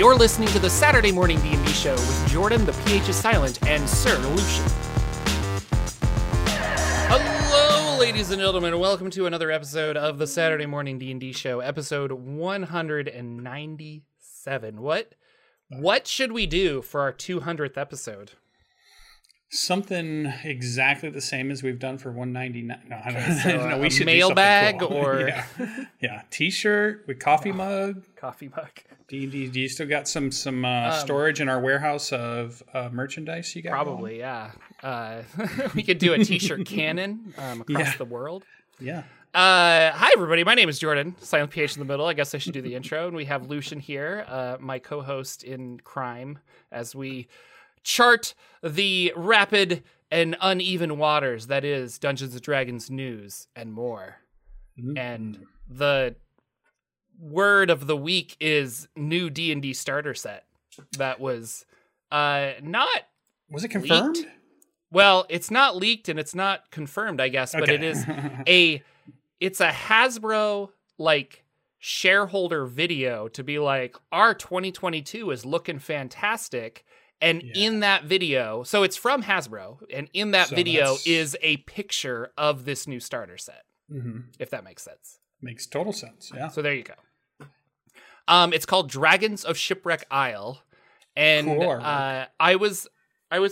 You're listening to the Saturday Morning D&D Show with Jordan, the PH is silent, and Sir Lucian. Hello, ladies and gentlemen, and welcome to another episode of the Saturday Morning D&D Show, episode 197. What should we do for our 200th episode? Something exactly the same as we've done for 199. No, I don't know. No, we should do something cool. Or yeah, T-shirt with coffee mug. Coffee mug. Do you still got some storage in our warehouse of merchandise? You got probably going? Yeah. We could do a T-shirt cannon across the world. Yeah. Hi everybody, my name is Jordan, silent PH in the middle. I guess I should do the intro, and we have Lucian here, my co-host in crime, as we chart the rapid and uneven waters that is Dungeons & Dragons news and more. Mm-hmm. And the word of the week is new D&D starter set that was not... Was it confirmed? Leaked. Well, it's not leaked and it's not confirmed, I guess, but it is a... It's a Hasbro, shareholder video to be like, our 2022 is looking fantastic. And in that video, so it's from Hasbro, and in that video is a picture of this new starter set, if that makes sense. Makes total sense, yeah. So there you go. It's called Dragons of Shipwreck Isle. And cool. I was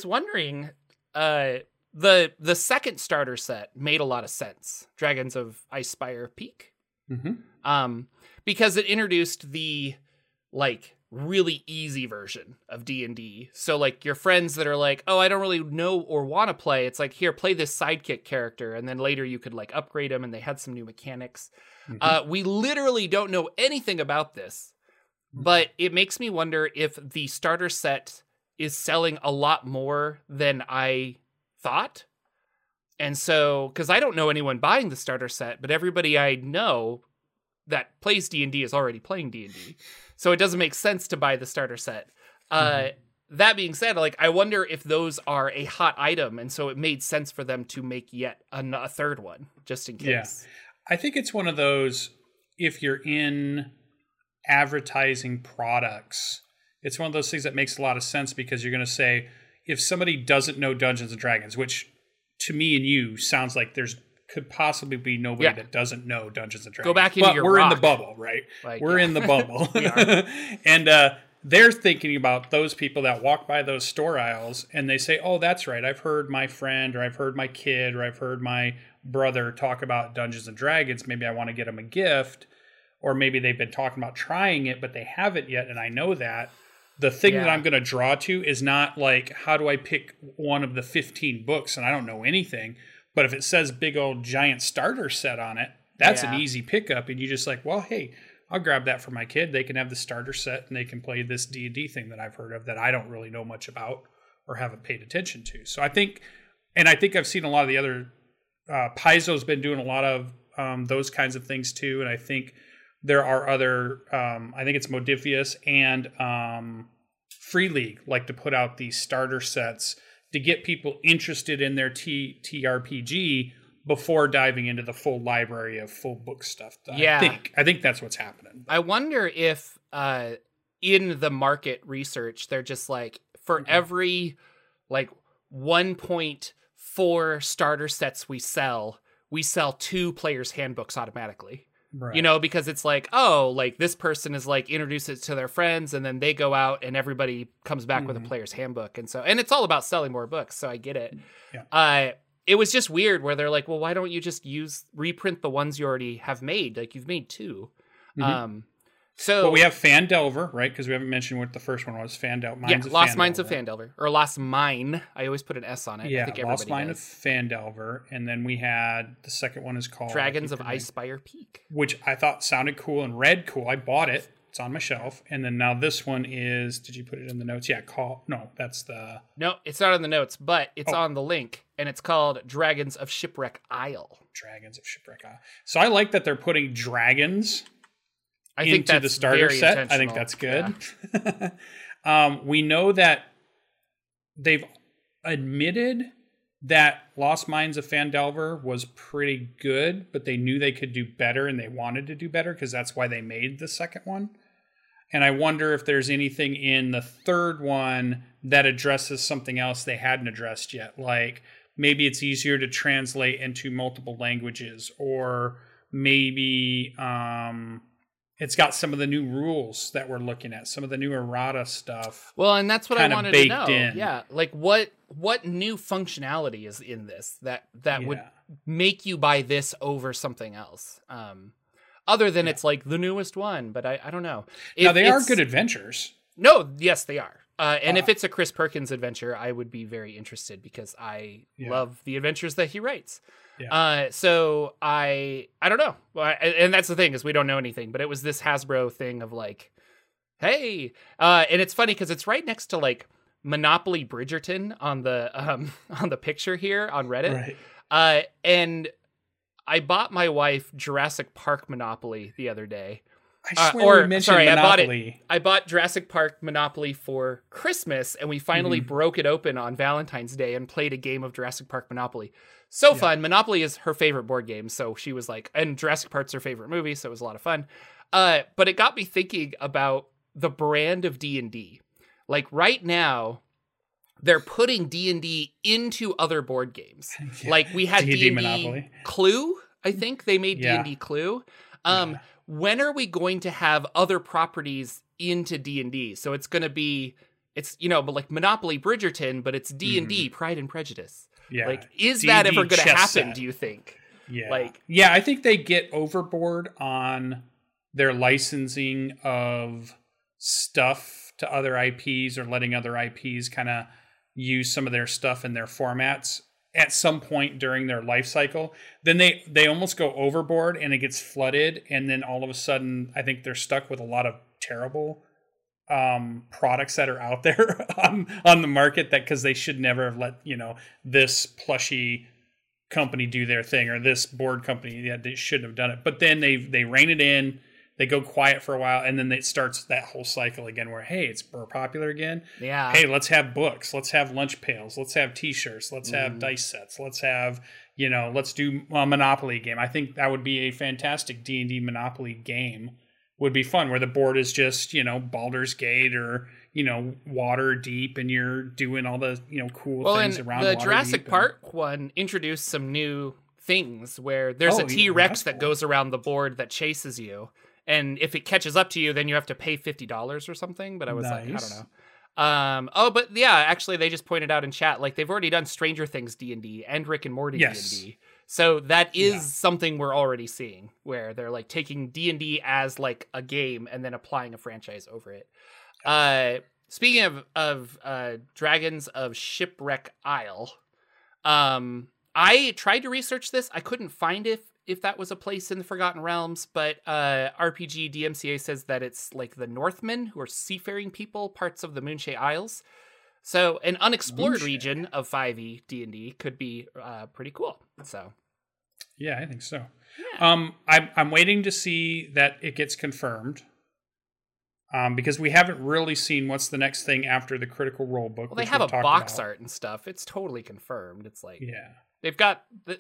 wondering... The second starter set made a lot of sense. Dragons of Ice Spire Peak. Mm-hmm. Because it introduced the really easy version of D&D. So your friends that are oh, I don't really know or want to play. It's here, play this sidekick character. And then later you could upgrade them, and they had some new mechanics. Mm-hmm. We literally don't know anything about this, but it makes me wonder if the starter set is selling a lot more than I thought. And so, because I don't know anyone buying the starter set, but everybody I know that plays D&D is already playing D&D, so it doesn't make sense to buy the starter set. That being said, I wonder if those are a hot item, and so it made sense for them to make yet a third one, just in case. Yeah. I think it's one of those, if you're in advertising products, it's one of those things that makes a lot of sense, because you're going to say, if somebody doesn't know Dungeons & Dragons, which to me and you sounds like could possibly be nobody that doesn't know Dungeons & Dragons. Go back into your rock. But we're in the bubble, right? We're in the bubble. And they're thinking about those people that walk by those store aisles and they say, oh, that's right, I've heard my friend or I've heard my kid or I've heard my brother talk about Dungeons & Dragons. Maybe I want to get them a gift. Or maybe they've been talking about trying it, but they haven't yet, and I know that. The thing that I'm going to draw to is not how do I pick one of the 15 books, and I don't know anything. But if it says big old giant starter set on it, that's an easy pickup. And you just well, hey, I'll grab that for my kid. They can have the starter set and they can play this D&D thing that I've heard of that I don't really know much about or haven't paid attention to. So I think, and I think I've seen a lot of the other, Paizo's been doing a lot of those kinds of things too. And I think there are other, I think it's Modifius and Free League to put out these starter sets to get people interested in their TRPG before diving into the full library of full book stuff. I think that's what's happening. But I wonder if in the market research, they're just for every 1.4 starter sets we sell 2 players' handbooks automatically. Right. Because it's this person is introduces it to their friends and then they go out and everybody comes back with a player's handbook. And so, and it's all about selling more books. So I get it. Yeah. It was just weird where they're well, why don't you just reprint the ones you already have made? You've made 2. Well, we have Phandelver, right? Because we haven't mentioned what the first one was. Lost Mines of Phandelver. Or Lost Mine. I always put an S on it. Yeah, I think Lost Mine of Phandelver. And then we had, the second one is called... Dragons of Ice Spire Peak. Which I thought sounded cool and read cool. I bought it. It's on my shelf. And then now this one is... Did you put it in the notes? Yeah, No, that's the... No, it's not in the notes, but it's on the link. And it's called Dragons of Shipwreck Isle. Dragons of Shipwreck Isle. So I like that they're putting dragons... I think that's the starter set. I think that's good. Yeah. We know that they've admitted that Lost Mines of Phandelver was pretty good, but they knew they could do better and they wanted to do better because that's why they made the second one. And I wonder if there's anything in the third one that addresses something else they hadn't addressed yet. Like maybe it's easier to translate into multiple languages, or maybe it's got some of the new rules that we're looking at, some of the new errata stuff. Well, and that's what I wanted to know. Yeah. Like what new functionality is in this that would make you buy this over something else? Other than it's like the newest one, but I don't know. Now, they are good adventures. No, yes, they are. And if it's a Chris Perkins adventure, I would be very interested because I love the adventures that he writes. Yeah. So I don't know. And that's the thing is we don't know anything, but it was this Hasbro thing of like, hey. And it's funny because it's right next to like Monopoly Bridgerton on the picture here on Reddit. Right. And I bought my wife Jurassic Park Monopoly the other day. I swear we mentioned Monopoly. I bought Jurassic Park Monopoly for Christmas, and we finally broke it open on Valentine's Day and played a game of Jurassic Park Monopoly. So fun. Monopoly is her favorite board game, so she was like, and Jurassic Park's her favorite movie, so it was a lot of fun. But it got me thinking about the brand of D&D. Like right now, they're putting D&D into other board games. Like we had D&D Monopoly. Clue, I think. They made D&D Clue. When are we going to have other properties into D&D? So it's going to be, it's, you know, but like Monopoly Bridgerton, but it's D&D Pride and Prejudice. Yeah. Like, is D&D that ever going to happen, do you think? Yeah. Like, yeah, I think they get overboard on their licensing of stuff to other IPs or letting other IPs kind of use some of their stuff in their formats at some point during their life cycle. Then they almost go overboard and it gets flooded. And then all of a sudden, I think they're stuck with a lot of terrible products that are out there on the market that because they should never have let, you know, this plushy company do their thing or this board company. Yeah, they shouldn't have done it. But then they rein it in. They go quiet for a while, and then it starts that whole cycle again where, hey, it's more popular again. Yeah. Hey, let's have books. Let's have lunch pails. Let's have T-shirts. Let's have dice sets. Let's have, you know, let's do a Monopoly game. I think that would be a fantastic D&D Monopoly game. Would be fun where the board is just, you know, Baldur's Gate or, you know, water deep, and you're doing all the, you know, cool things around the Jurassic Park one introduced some new things where there's a T-Rex that goes around the board that chases you. And if it catches up to you, then you have to pay $50 or something. But I was like, I don't know. But yeah, actually, they just pointed out in chat, like they've already done Stranger Things D&D and Rick and Morty D&D. So that is something we're already seeing where they're like taking D&D as like a game and then applying a franchise over it. Speaking of Dragons of Shipwreck Isle, I tried to research this. I couldn't find it. If that was a place in the Forgotten Realms, but RPG DMCA says that it's like the Northmen, who are seafaring people, parts of the Moonshae Isles. So an unexplored region of 5e D&D could be pretty cool. So, yeah, I think so. Yeah. I'm waiting to see that it gets confirmed because we haven't really seen what's the next thing after the Critical Role book. Well, they have a box art and stuff. It's totally confirmed. It's like, yeah.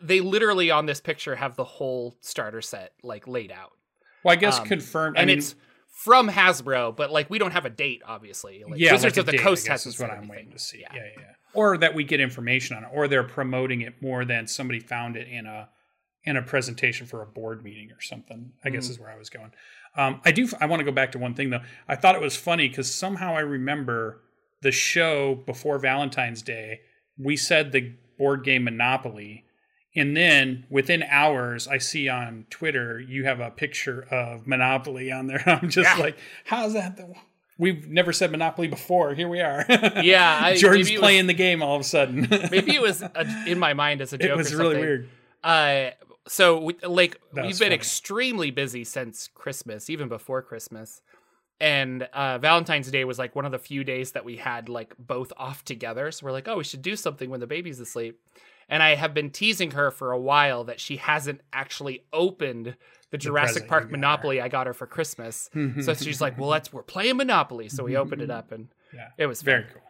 They literally on this picture have the whole starter set like laid out. Well, I guess confirmed. I mean, it's from Hasbro, but like we don't have a date, obviously. Like, yeah, Wizards of the Coast hasn't said anything. That's what I'm waiting to see. Yeah. Or that we get information on it, or they're promoting it more than somebody found it in a presentation for a board meeting or something. I guess is where I was going. I want to go back to one thing though. I thought it was funny because somehow I remember the show before Valentine's Day. We said the board game Monopoly, and then within hours I see on Twitter you have a picture of Monopoly on there. I'm just like, how's that we've never said Monopoly before, here we are. Yeah. Jordan's playing the game all of a sudden. Maybe it was in my mind as a joke. It was really weird. We've been extremely busy since Christmas, even before Christmas. And Valentine's Day was like one of the few days that we had like both off together. So we're like, oh, we should do something when the baby's asleep. And I have been teasing her for a while that she hasn't actually opened the Jurassic Park Monopoly I got her for Christmas. So she's like, well, we're playing Monopoly. So we opened it up and it was very cool.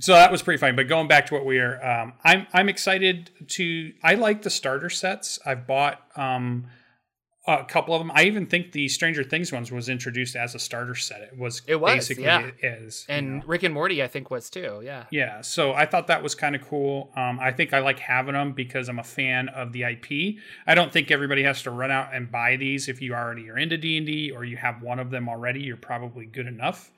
So that was pretty fun. But going back to what we are, I'm excited I like the starter sets. I've bought a couple of them. I even think the Stranger Things ones was introduced as a starter set. It was basically, yeah. It is. And Rick and Morty, I think, was too. Yeah. Yeah. So I thought that was kind of cool. I think I like having them because I'm a fan of the IP. I don't think everybody has to run out and buy these. If you already are into D&D or you have one of them already, you're probably good enough.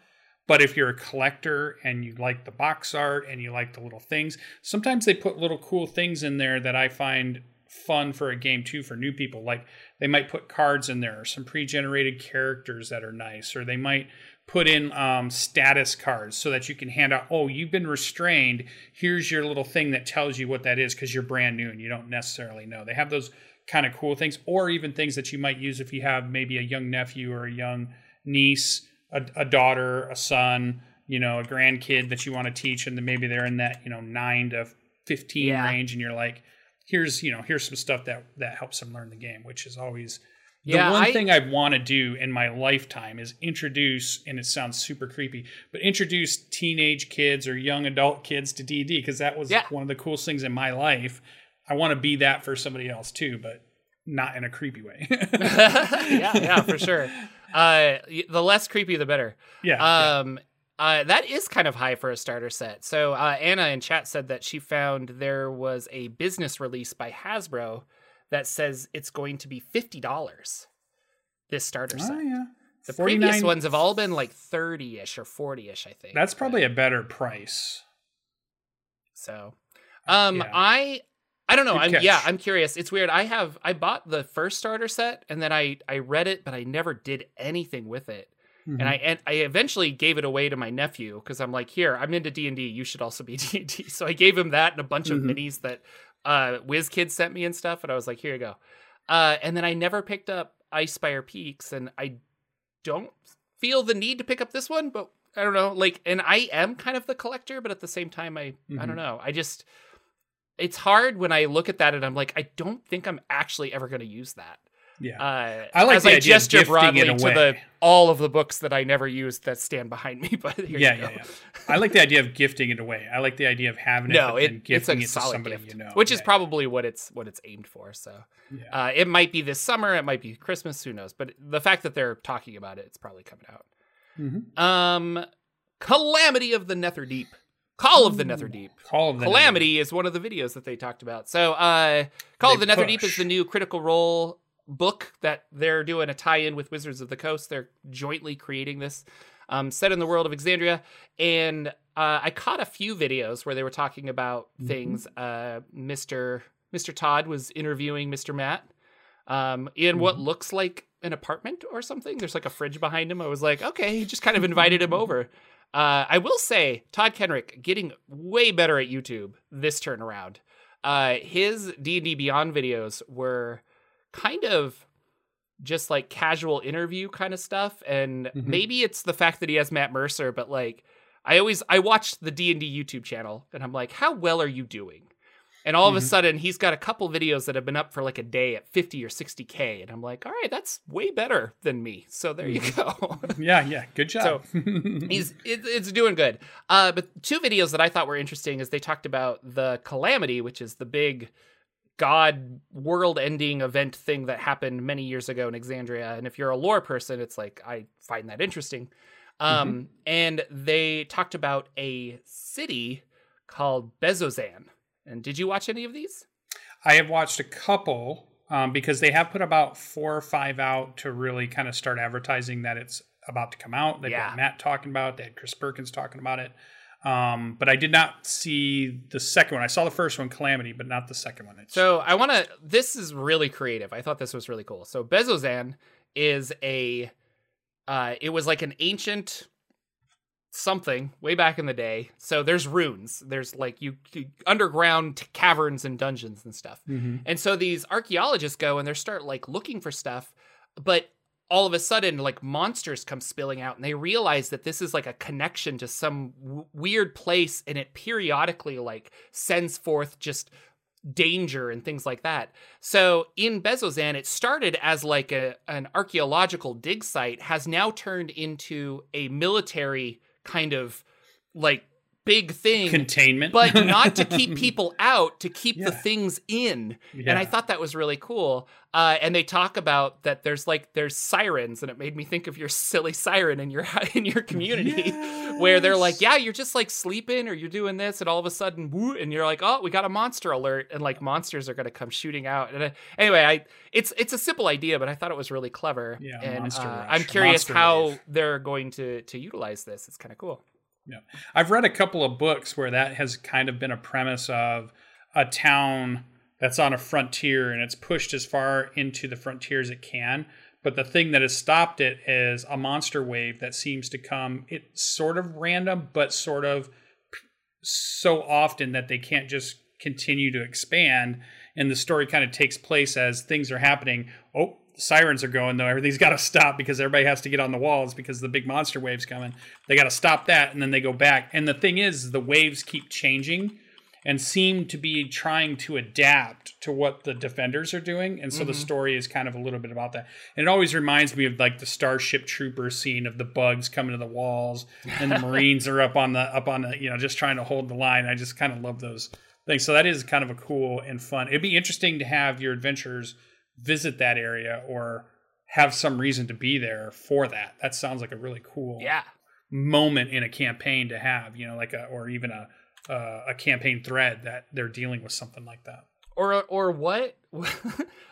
But if you're a collector and you like the box art and you like the little things, sometimes they put little cool things in there that I find fun for a game too, for new people. Like they might put cards in there, or some pre-generated characters that are nice, or they might put in status cards so that you can hand out, oh, you've been restrained. Here's your little thing that tells you what that is because you're brand new and you don't necessarily know. They have those kind of cool things, or even things that you might use if you have maybe a young nephew or a young niece, a daughter, a son, you know, a grandkid that you want to teach, and then maybe they're in that, you know, 9 to 15 range, and you're like, here's some stuff that helps them learn the game, which is always the one thing I want to do in my lifetime is introduce, and it sounds super creepy, but introduce teenage kids or young adult kids to D&D, because that was one of the coolest things in my life. I want to be that for somebody else too, but not in a creepy way. yeah, for sure. The less creepy, the better. Yeah. That is kind of high for a starter set. So Anna in chat said that she found there was a business release by Hasbro that says it's going to be $50, this starter set. Oh, yeah. The previous ones have all been like 30-ish or 40-ish, I think. That's probably a better price. So I don't know. I'm curious. It's weird. I bought the first starter set, and then I read it, but I never did anything with it. Mm-hmm. And I eventually gave it away to my nephew, because I'm like, here, I'm into D&D. You should also be D&D. So I gave him that and a bunch of minis that WizKids sent me and stuff. And I was like, here you go. And then I never picked up Ice Spire Peaks. And I don't feel the need to pick up this one. But I don't know. Like, and I am kind of the collector. But at the same time, I don't know. I just, it's hard when I look at that and I'm like, I don't think I'm actually ever going to use that. Yeah, I like the idea of gifting broadly it away. To all of the books that I never used that stand behind me. But yeah. I like the idea of gifting it away. I like the idea of having and gifting it to somebody gift, you know, which is probably what it's aimed for. So it might be this summer, it might be Christmas, who knows? But the fact that they're talking about it, it's probably coming out. Mm-hmm. Calamity of the Netherdeep, Call of the Netherdeep. Calamity is one of the videos that they talked about. So Call of the Netherdeep is the new Critical Role book that they're doing a tie-in with Wizards of the Coast. They're jointly creating this, set in the world of Exandria. And I caught a few videos where they were talking about things. Mr. Todd was interviewing Mr. Matt in what looks like an apartment or something. There's like a fridge behind him. I was like, okay, he just kind of invited him over. I will say, Todd Kenrick getting way better at YouTube this turnaround. His D&D Beyond videos were kind of just like casual interview kind of stuff, and maybe it's the fact that he has Matt Mercer, but like I watched the D&D YouTube channel and I'm like, how well are you doing? And all of a sudden he's got a couple videos that have been up for like a day at 50 or 60K, and I'm like, all right, that's way better than me, so there you go. yeah good job. So it's doing good. But two videos that I thought were interesting is they talked about the Calamity, which is the big god world-ending event thing that happened many years ago in Exandria. And if you're a lore person, it's like, I find that interesting. And they talked about a city called Bazzoxan. And did you watch any of these? I have watched a couple, because they have put about 4 or 5 out to really kind of start advertising that it's about to come out. They've got Matt talking about it. They had Chris Perkins talking about it. But I did not see the second one. I saw the first one, Calamity, but not the second one. This is really creative. I thought this was really cool. So Bazzoxan is it was like an ancient something way back in the day. So there's runes. There's like you underground caverns and dungeons and stuff. And so these archaeologists go and they start like looking for stuff, but all of a sudden, like, monsters come spilling out, and they realize that this is like a connection to some weird place, and it periodically like sends forth just danger and things like that. So in Bazzoxan, it started as like an archaeological dig site, has now turned into a military kind of like big thing. Containment. But not to keep people out, to keep the things in. Yeah. And I thought that was really cool. And they talk about that there's sirens, and it made me think of your silly siren in your community, where they're like, yeah, you're just like sleeping or you're doing this, and all of a sudden, woo, and you're like, oh, we got a monster alert, and like monsters are going to come shooting out. And it's a simple idea, but I thought it was really clever. Yeah, and I'm curious how they're going to utilize this. It's kind of cool. Yeah, I've read a couple of books where that has kind of been a premise of a town that's on a frontier, and it's pushed as far into the frontier as it can. But the thing that has stopped it is a monster wave that seems to come. It's sort of random, but sort of so often that they can't just continue to expand. And the story kind of takes place as things are happening. Oh, sirens are going, though. Everything's got to stop because everybody has to get on the walls because the big monster wave's coming. They got to stop that, and then they go back. And the thing is, the waves keep changing and seem to be trying to adapt to what the defenders are doing. And so the story is kind of a little bit about that. And it always reminds me of like the Starship Trooper scene of the bugs coming to the walls and the Marines are up on the, you know, just trying to hold the line. I just kind of love those things. So that is kind of a cool and fun. It'd be interesting to have your adventurers visit that area or have some reason to be there for that. That sounds like a really cool moment in a campaign to have, you know, like a campaign thread that they're dealing with something like that, or what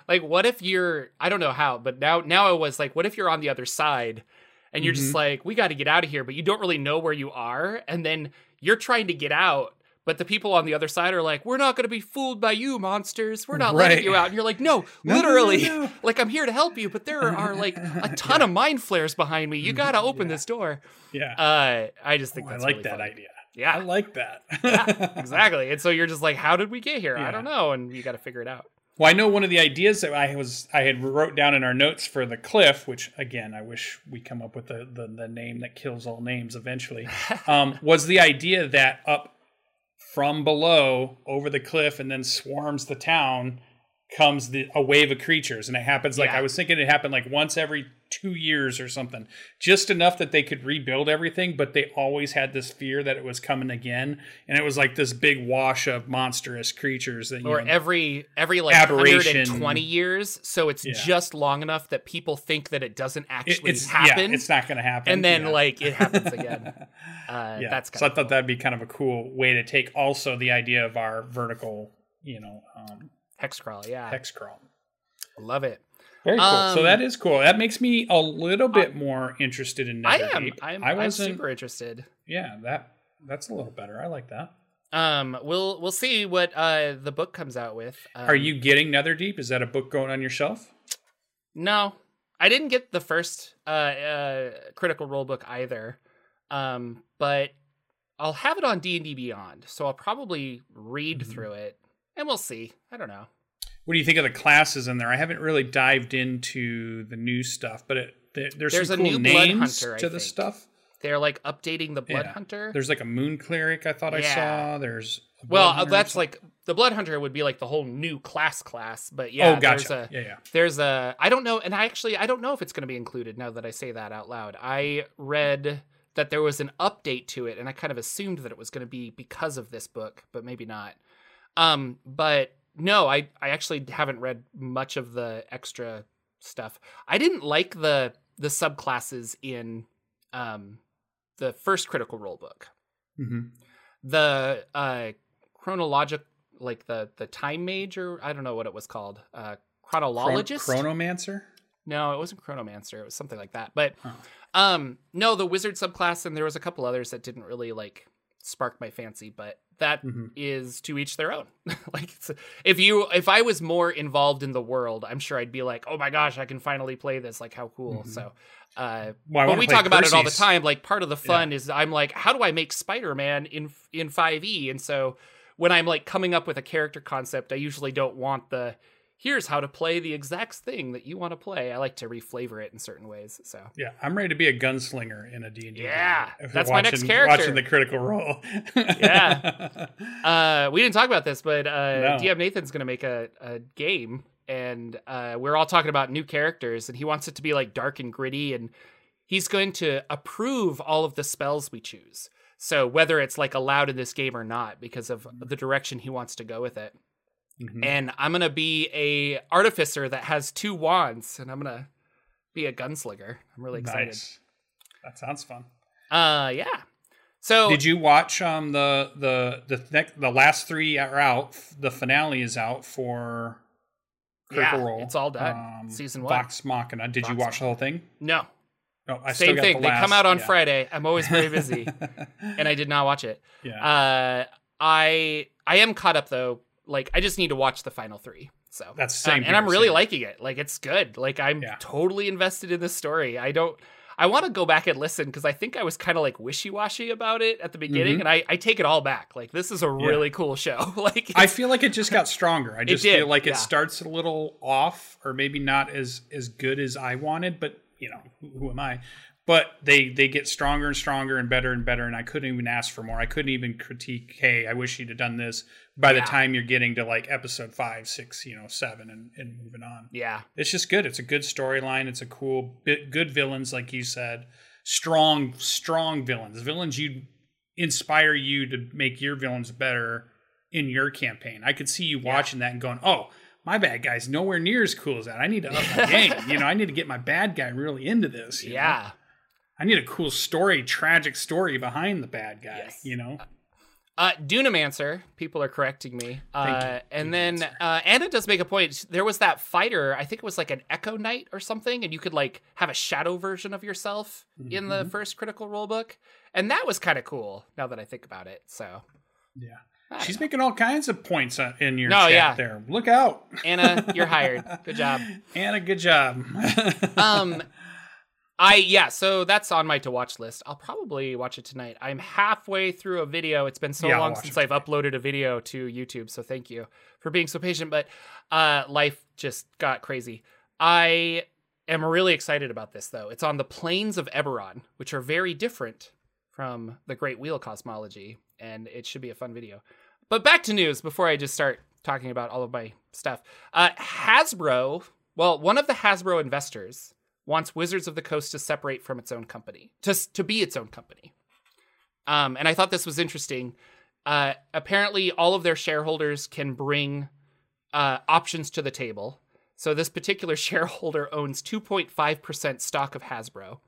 like what if you're, I don't know how, but now I was like, what if you're on the other side and you're just like, we got to get out of here, but you don't really know where you are, and then you're trying to get out, but the people on the other side are like, we're not going to be fooled by you, monsters. We're not letting you out. And you're like, no, literally. No. Like, I'm here to help you, but there are like a ton of mind flares behind me. You got to open this door. Yeah. I just think that's I like really that fun. Idea. Yeah. I like that. Yeah, exactly. And so you're just like, how did we get here? Yeah. I don't know. And you got to figure it out. Well, I know one of the ideas that I had wrote down in our notes for the cliff, which again, I wish we come up with the name that kills all names eventually, was the idea that up from below over the cliff and then swarms the town comes a wave of creatures. And it happens like, I was thinking it happened like once every 2 years or something, just enough that they could rebuild everything, but they always had this fear that it was coming again. And it was like this big wash of monstrous creatures that, or every like aberration. 120 years. So it's just long enough that people think that it doesn't actually happen. Yeah, it's not going to happen. And then like it happens again. That's kind of cool. I thought that'd be kind of a cool way to take also the idea of our vertical, you know, hex crawl. I love it. Very cool. So that is cool. That makes me a little bit more interested in Netherdeep. I'm super interested. Yeah, that's a little better. I like that. We'll see what the book comes out with. Are you getting Netherdeep? Is that a book going on your shelf? No, I didn't get the first Critical Role book either, but I'll have it on D&D Beyond, so I'll probably read through it, and we'll see. I don't know. What do you think of the classes in there? I haven't really dived into the new stuff, but there's some cool names to the stuff. They're like updating the Blood Hunter. There's like a Moon Cleric I thought I saw. There's a Blood Hunter that's like the Blood Hunter would be like the whole new class, but yeah, gotcha. There's a I don't know, and I don't know if it's going to be included now that I say that out loud. I read that there was an update to it, and I kind of assumed that it was going to be because of this book, but maybe not. But no, I actually haven't read much of the extra stuff. I didn't like the subclasses in the first Critical Role book. Mm-hmm. The chronologic, like the time mage, or I don't know what it was called. Chronologist? Chronomancer? No, it wasn't Chronomancer. It was something like that. But no, the Wizard subclass, and there was a couple others that didn't really like spark my fancy, but that is to each their own. Like if I was more involved in the world, I'm sure I'd be like, oh my gosh, I can finally play this. Like how cool. So, when we talk about it all the time, like part of the fun is I'm like, how do I make Spider-Man in 5e? And so when I'm like coming up with a character concept, I usually don't want here's how to play the exact thing that you want to play. I like to reflavor it in certain ways. So yeah, I'm ready to be a gunslinger in a D&D game. Yeah, that's my next character. Watching the Critical Role. Yeah. We didn't talk about this, but DM Nathan's going to make a game, and we're all talking about new characters, and he wants it to be like dark and gritty, and he's going to approve all of the spells we choose. So whether it's like allowed in this game or not, because of the direction he wants to go with it. Mm-hmm. And I'm going to be a artificer that has 2 wands, and I'm going to be a gunslinger. I'm really excited. Nice. That sounds fun. Yeah. So did you watch the last 3 are out? The finale is out for Critical Role. It's all done. Season 1. Vox Machina. Did you watch the whole thing? No. No, I still got the last. They come out on Friday. I'm always very busy, and I did not watch it. Yeah. I am caught up though. Like, I just need to watch the final 3. So that's the same. And I'm really liking it. Like, it's good. Like, I'm totally invested in this story. I want to go back and listen because I think I was kind of like wishy-washy about it at the beginning, and I take it all back. Like, this is a really cool show. Like, I feel like it just got stronger. I just feel like it starts a little off, or maybe not as good as I wanted, but you know, who am I? But they get stronger and stronger and better and better, and I couldn't even ask for more. I couldn't even critique, hey, I wish you'd have done this by the time you're getting to like episode 5, 6, 7 and moving on. Yeah. It's just good. It's a good storyline. It's a cool bit, good villains, like you said, strong villains, you inspire you to make your villains better in your campaign. I could see you watching that and going, oh, my bad guy's nowhere near as cool as that. I need to up my game. You know, I need to get my bad guy really into this. You know? I need a cool story, tragic story behind the bad guy, you know? Dunamancer, people are correcting me. Thank you. And then Anna does make a point. There was that fighter, I think it was like an Echo Knight or something, and you could like have a shadow version of yourself in the first Critical Role book. And that was kind of cool now that I think about it. So, yeah. She's making all kinds of points in your chat there. Look out. Anna, you're hired. Good job. Anna, good job. So that's on my to watch list. I'll probably watch it tonight. I'm halfway through a video. It's been so long since I've uploaded a video to YouTube. So thank you for being so patient. But life just got crazy. I am really excited about this, though. It's on the plains of Eberron, which are very different from the Great Wheel cosmology. And it should be a fun video. But back to news before I just start talking about all of my stuff. Hasbro, one of the Hasbro investors wants Wizards of the Coast to separate from its own company, to be its own company. And I thought this was interesting. Apparently, all of their shareholders can bring options to the table. So this particular shareholder owns 2.5% stock of Hasbro.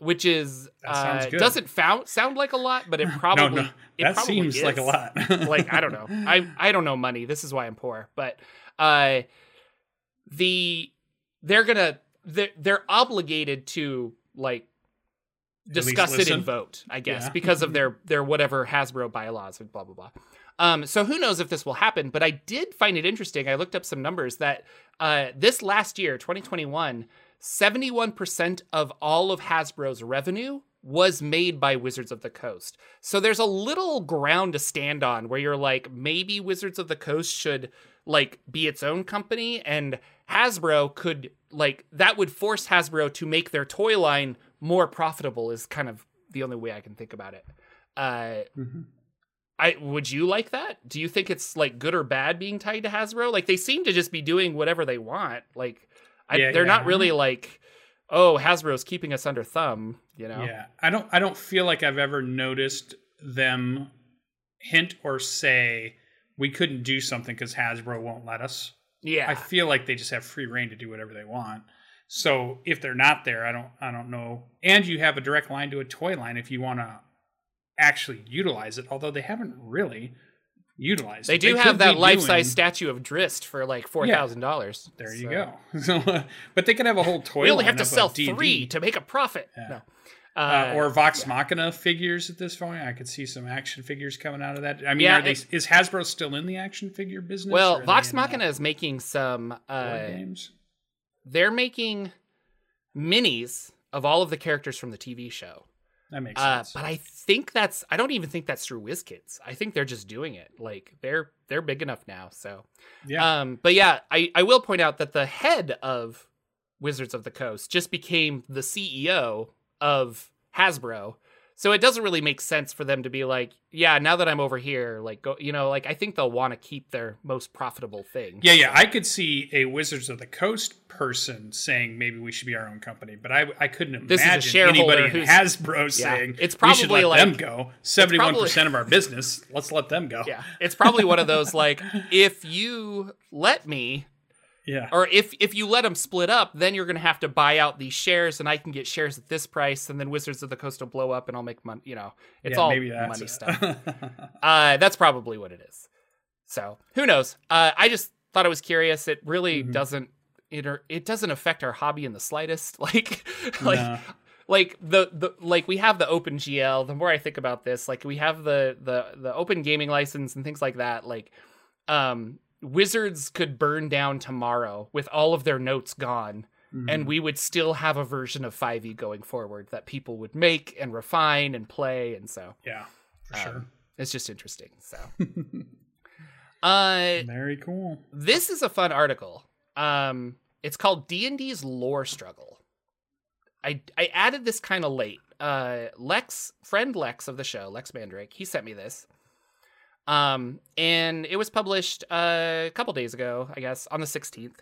Which is doesn't sound like a lot, but it probably seems like a lot. Like, I don't know. I don't know money. This is why I'm poor. But they're obligated to like discuss it and vote, I guess, because of their whatever Hasbro bylaws and blah blah blah. So who knows if this will happen? But I did find it interesting. I looked up some numbers that this last year, 2021. 71% of all of Hasbro's revenue was made by Wizards of the Coast. So there's a little ground to stand on where you're like, maybe Wizards of the Coast should like be its own company, and Hasbro could like, that would force Hasbro to make their toy line more profitable is kind of the only way I can think about it. Would you like that? Do you think it's like good or bad being tied to Hasbro? Like, they seem to just be doing whatever they want. Like, they're not really like, oh, Hasbro's keeping us under thumb, you know? Yeah, I don't feel like I've ever noticed them hint or say, we couldn't do something because Hasbro won't let us. Yeah. I feel like they just have free reign to do whatever they want. So if they're not there, I don't know. And you have a direct line to a toy line if you want to actually utilize it, although they haven't really utilized. They do have that life-size statue of Drizzt for like $4,000. There you go. But they could have a whole toy. We only have to sell 3 to make a profit. Yeah. No. Or Vox Machina figures at this point. I could see some action figures coming out of that. I mean, is Hasbro still in the action figure business? Well, Vox Machina is making some games. They're making minis of all of the characters from the TV show. That makes sense. But I think I don't even think that's through WizKids. I think they're just doing it. Like, they're big enough now. So, yeah. But yeah, I will point out that the head of Wizards of the Coast just became the CEO of Hasbro. So it doesn't really make sense for them to be like, yeah, now that I'm over here, like, go, you know, like, I think they'll want to keep their most profitable thing. Yeah, yeah. I could see a Wizards of the Coast person saying maybe we should be our own company, but I couldn't imagine anybody in Hasbro saying it's probably we should let them go. 71% of our business, let's let them go. Yeah, it's probably one of those, like, if you let me... Yeah. Or if you let them split up, then you're going to have to buy out these shares, and I can get shares at this price, and then Wizards of the Coast will blow up, and I'll make money. You know, it's all money stuff. That's probably what it is. So who knows? I just thought it was curious. It really doesn't it doesn't affect our hobby in the slightest. Like the we have the OpenGL. The more I think about this, like we have the open gaming license and things like that. Like, Wizards could burn down tomorrow with all of their notes gone, and we would still have a version of 5e going forward that people would make and refine and play. And so, yeah, for sure. It's just interesting. So, very cool. This is a fun article. It's called D&D's Lore Struggle. I added this kind of late. Lex of the show, Lex Mandrake, he sent me this. And it was published a couple days ago, I guess, on the 16th.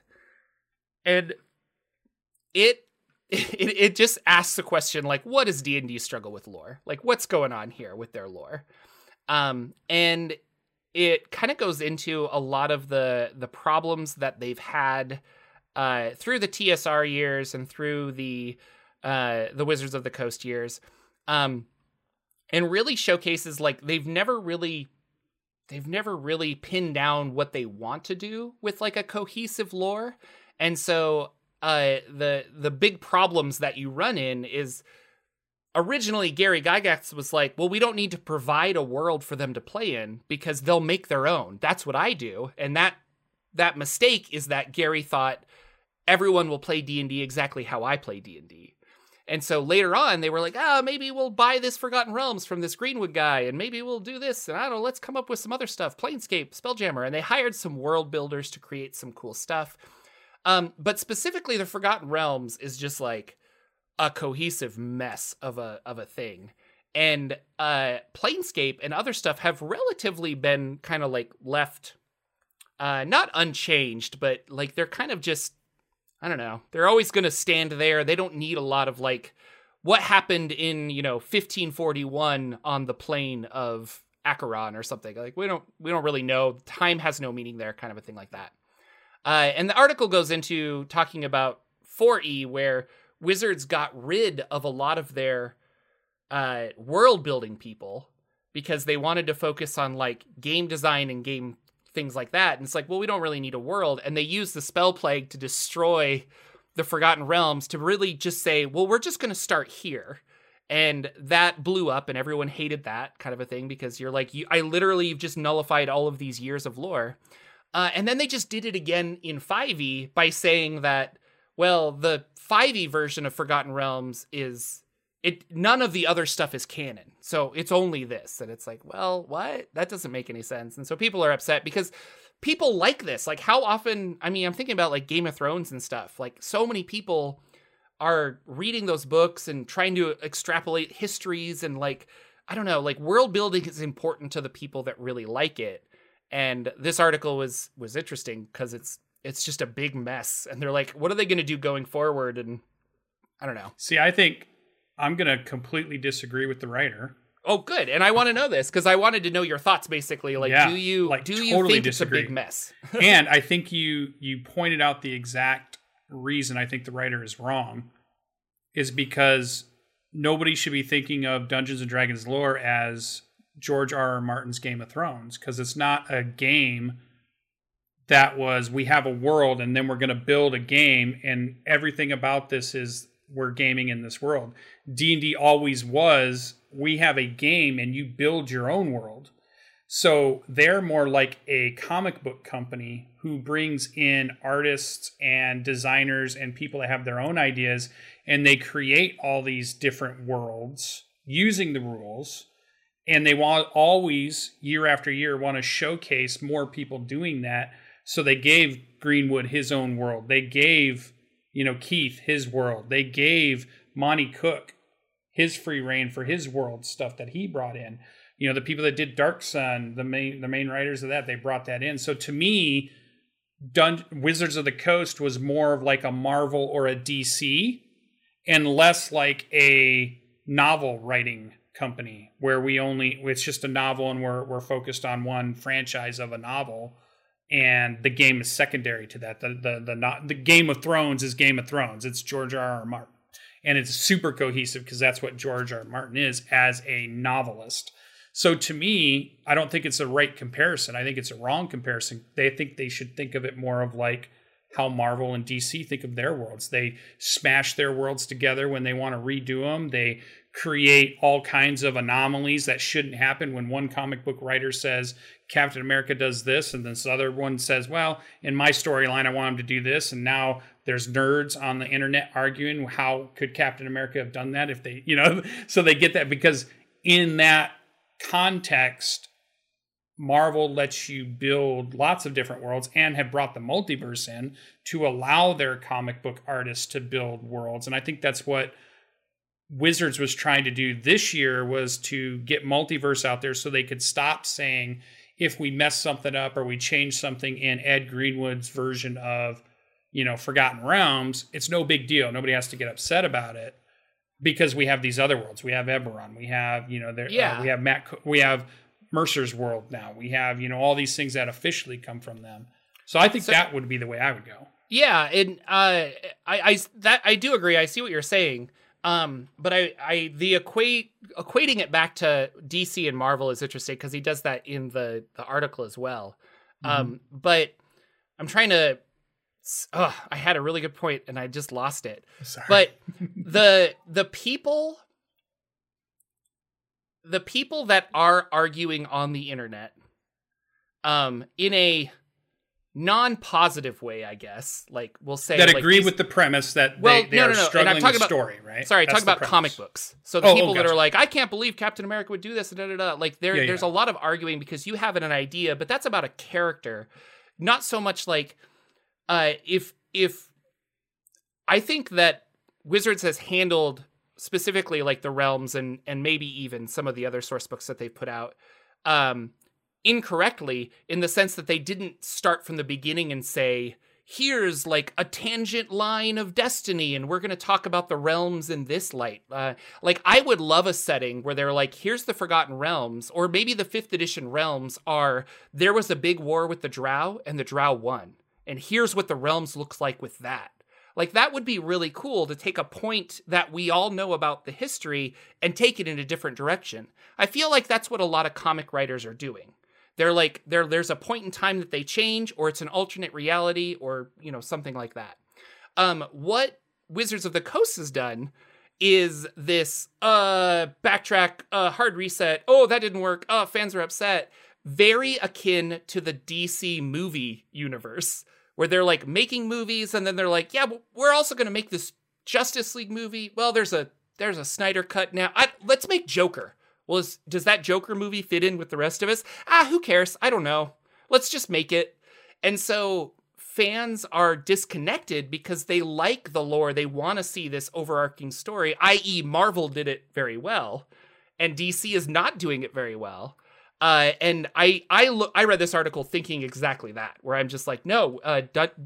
And it just asks the question, like, what is D&D struggle with lore? Like, what's going on here with their lore? And it kind of goes into a lot of the problems that they've had through the TSR years and through the Wizards of the Coast years. And really showcases, like, they've never really pinned down what they want to do with, like, a cohesive lore. And so the big problems that you run in is, originally Gary Gygax was like, well, we don't need to provide a world for them to play in because they'll make their own. That's what I do. And that mistake is that Gary thought everyone will play D&D exactly how I play D&D. And so later on, they were like, maybe we'll buy this Forgotten Realms from this Greenwood guy, and maybe we'll do this, and I don't know, let's come up with some other stuff, Planescape, Spelljammer. And they hired some world builders to create some cool stuff. But specifically, the Forgotten Realms is just like a cohesive mess of a thing. And Planescape and other stuff have relatively been kind of like left, not unchanged, but like they're kind of just, I don't know. They're always going to stand there. They don't need a lot of, like, what happened in, you know, 1541 on the plain of Acheron or something. Like, we don't really know. Time has no meaning there, kind of a thing like that. And the article goes into talking about 4E, where Wizards got rid of a lot of their world-building people because they wanted to focus on, like, game design and game things like that. And it's like, well, we don't really need a world. And they use the spell plague to destroy the Forgotten Realms to really just say, well, we're just going to start here. And that blew up and everyone hated that kind of a thing, because you're like, I literally, you've just nullified all of these years of lore. And then they just did it again in 5e by saying that, well, the 5e version of Forgotten Realms is none of the other stuff is canon, so it's only this. And it's like, well, what? That doesn't make any sense. And so people are upset because people like this. Like, how often, I mean, I'm thinking about, like, Game of Thrones and stuff. Like, so many people are reading those books and trying to extrapolate histories and, like, I don't know, like, world building is important to the people that really like it. And this article was interesting because it's just a big mess. And they're like, what are they going to do going forward? And I don't know. See, I think I'm going to completely disagree with the writer. Oh, good. And I want to know this because I wanted to know your thoughts, basically. Like, yeah, do you think it's a big mess? And I think you pointed out the exact reason I think the writer is wrong is because nobody should be thinking of Dungeons & Dragons lore as George R.R. Martin's Game of Thrones, because it's not a game that was, we have a world and then we're going to build a game and everything about this is, we're gaming in this world. D&D always was, we have a game and you build your own world. So they're more like a comic book company who brings in artists and designers and people that have their own ideas, and they create all these different worlds using the rules. And they want always, year after year, want to showcase more people doing that. So they gave Greenwood his own world. They gave Keith his world. They gave Monty Cook his free reign for his world stuff that he brought in. You know, the people that did Dark Sun, the main writers of that, they brought that in. So to me, Wizards of the Coast was more of like a Marvel or a DC and less like a novel writing company where it's just a novel and we're focused on one franchise of a novel and the game is secondary to that. The Game of Thrones is Game of Thrones. It's George R.R. Martin. And it's super cohesive because that's what George R.R. Martin is as a novelist. So to me, I don't think it's a right comparison. I think it's a wrong comparison. They think they should think of it more of like how Marvel and DC think of their worlds. They smash their worlds together when they want to redo them. They create all kinds of anomalies that shouldn't happen when one comic book writer says Captain America does this and this other one says, well, in my storyline, I want him to do this. And now there's nerds on the internet arguing how could Captain America have done that if they, so they get that because in that context, Marvel lets you build lots of different worlds and have brought the multiverse in to allow their comic book artists to build worlds. And I think that's what Wizards was trying to do this year was to get multiverse out there so they could stop saying, if we mess something up or we change something in Ed Greenwood's version of, Forgotten Realms, it's no big deal. Nobody has to get upset about it. Because we have these other worlds, we have Eberron, we have we have Mercer's world now, we have all these things that officially come from them. So I think that would be the way I would go. Yeah, and I do agree. I see what you're saying, but equating it back to DC and Marvel is interesting because he does that in the article as well. Mm-hmm. But I'm trying to. Oh, I had a really good point and I just lost it. Sorry. But the people that are arguing on the internet, in a non-positive way, I guess, like we'll say that agree with the premise that they are struggling with story, right? Sorry, talking about comic books. So the people that are like, I can't believe Captain America would do this, and like there's a lot of arguing because you have an idea, but that's about a character, not so much like. If I think that Wizards has handled specifically like the realms and maybe even some of the other source books that they've put out incorrectly in the sense that they didn't start from the beginning and say, here's like a tangent line of destiny and we're going to talk about the realms in this light. Like I would love a setting where they're like, here's the Forgotten Realms or maybe the 5th edition realms are there was a big war with the Drow and the Drow won. And here's what the realms looks like with that. Like, that would be really cool to take a point that we all know about the history and take it in a different direction. I feel like that's what a lot of comic writers are doing. They're like, there's a point in time that they change, or it's an alternate reality, or, something like that. What Wizards of the Coast has done is this backtrack, hard reset, oh, that didn't work, oh, fans are upset. Very akin to the DC movie universe. Where they're like making movies and then they're like, yeah, but we're also going to make this Justice League movie. Well, there's a Snyder cut now. Let's make Joker. Well, does that Joker movie fit in with the rest of us? Who cares? I don't know. Let's just make it. And so fans are disconnected because they like the lore. They want to see this overarching story, i.e. Marvel did it very well and DC is not doing it very well. And I read this article thinking exactly that, where I'm just like, no,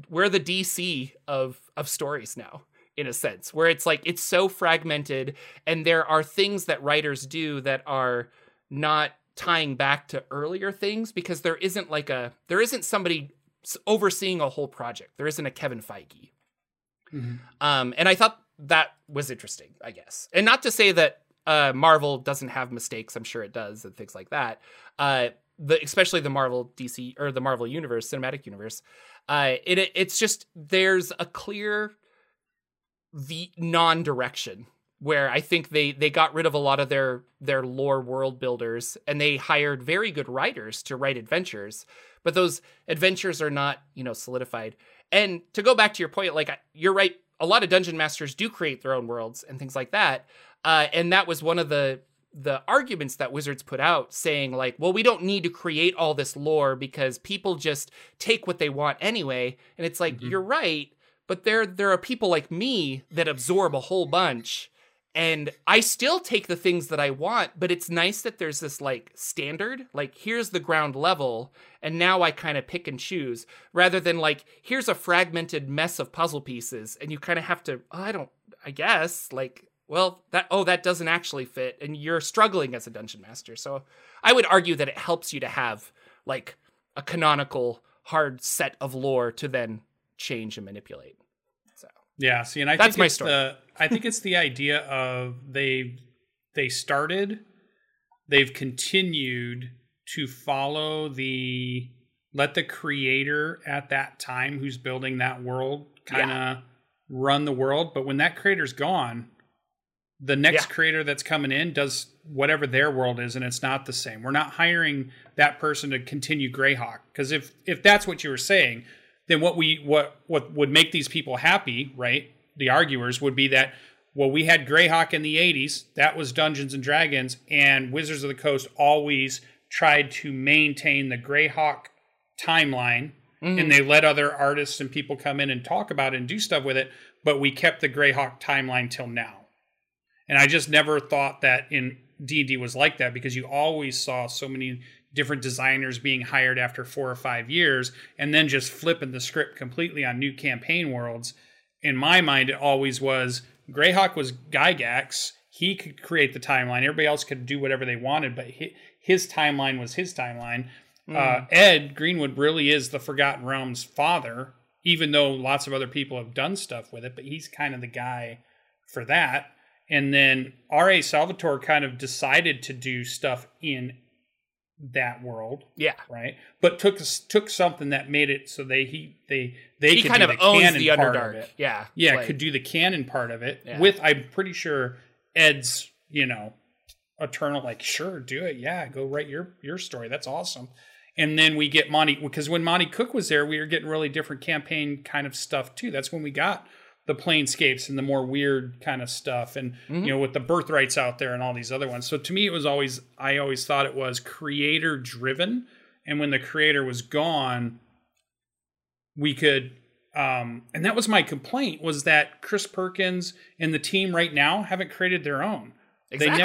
we're the DC of stories now, in a sense, where it's like it's so fragmented, and there are things that writers do that are not tying back to earlier things because there isn't somebody overseeing a whole project. There isn't a Kevin Feige, mm-hmm. And I thought that was interesting, I guess, and not to say that. Marvel doesn't have mistakes. I'm sure it does and things like that. Especially the Marvel DC or the Marvel universe, cinematic universe. It's just, there's a clear non-direction where I think they got rid of a lot of their lore world builders and they hired very good writers to write adventures, but those adventures are not, solidified. And to go back to your point, like you're right. A lot of dungeon masters do create their own worlds and things like that. And that was one of the arguments that Wizards put out saying like, well, we don't need to create all this lore because people just take what they want anyway. And it's like, mm-hmm. You're right. But there are people like me that absorb a whole bunch And I still take the things that I want, but it's nice that there's this like standard, like here's the ground level, and now I kind of pick and choose rather than like, here's a fragmented mess of puzzle pieces. And you kind of have to, oh, I guess like, well, that doesn't actually fit. And you're struggling as a dungeon master. So I would argue that it helps you to have like a canonical hard set of lore to then change and manipulate. Yeah, see, and I think it's the idea of they started, they've continued to follow let the creator at that time who's building that world kind of run the world. But when that creator's gone, the next creator that's coming in does whatever their world is, and it's not the same. We're not hiring that person to continue Greyhawk, because if that's what you were saying, then what would make these people happy, right? The arguers would be that, well, we had Greyhawk in the 80s. That was Dungeons and Dragons, and Wizards of the Coast always tried to maintain the Greyhawk timeline, and they let other artists and people come in and talk about it and do stuff with it, but we kept the Greyhawk timeline till now. And I just never thought that in D&D was like that, because you always saw so many different designers being hired after 4 or 5 years and then just flipping the script completely on new campaign worlds. In my mind, it always was Greyhawk was Gygax. He could create the timeline. Everybody else could do whatever they wanted, but his timeline was his timeline. Ed Greenwood really is the Forgotten Realms father, even though lots of other people have done stuff with it, but he's kind of the guy for that. And then R.A. Salvatore kind of decided to do stuff in that world, right, but took something that made it so they could kind of own the Underdark, could do the canon part of it with, I'm pretty sure, Ed's eternal like, sure, do it, go write your story, that's awesome. And then we get Monty, because when Monty Cook was there, we were getting really different campaign kind of stuff too. That's when we got the Planescapes and the more weird kind of stuff, and with the Birthrights out there and all these other ones. So to me, it was always, I always thought it was creator driven. And when the creator was gone, we could, and that was my complaint, was that Chris Perkins and the team right now haven't created their own. Exactly.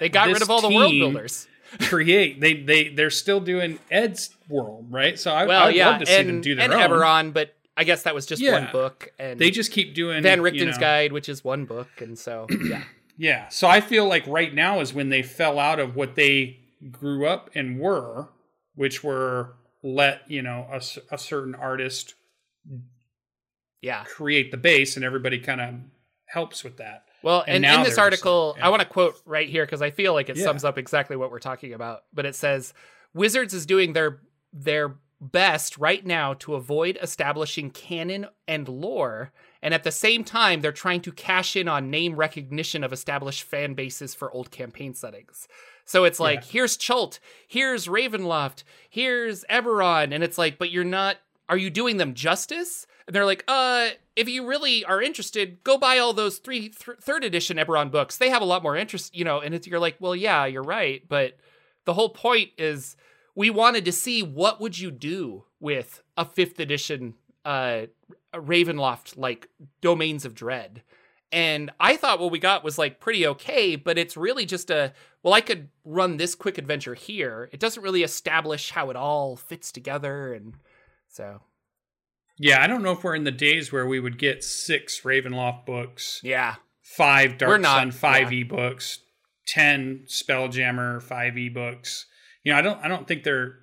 They got rid of all the world builders. Create. They're still doing Ed's world, right? So I would love to see them do their own. Eberron, but I guess that was just one book, and they just keep doing Van Richten's Guide, which is one book, and so yeah. So I feel like right now is when they fell out of what they grew up and were, which were a certain artist, create the base, and everybody kind of helps with that. Well, and in this article, I want to quote right here because I feel like it sums up exactly what we're talking about. But it says, Wizards is doing their best right now to avoid establishing canon and lore, and at the same time they're trying to cash in on name recognition of established fan bases for old campaign settings. So it's like, here's Chult, here's Ravenloft, here's Eberron, and it's like, but you're not, are you doing them justice? And they're like, if you really are interested, go buy all those third edition Eberron books, they have a lot more interest, and it's, you're like, well, yeah, you're right, but the whole point is we wanted to see what would you do with a 5th edition Ravenloft, like Domains of Dread. And I thought what we got was like pretty okay, but it's really just I could run this quick adventure here. It doesn't really establish how it all fits together. And so, I don't know if we're in the days where we would get 6 Ravenloft books. 5 Dark Sun 5e books, 10 Spelljammer 5e books. I don't think they're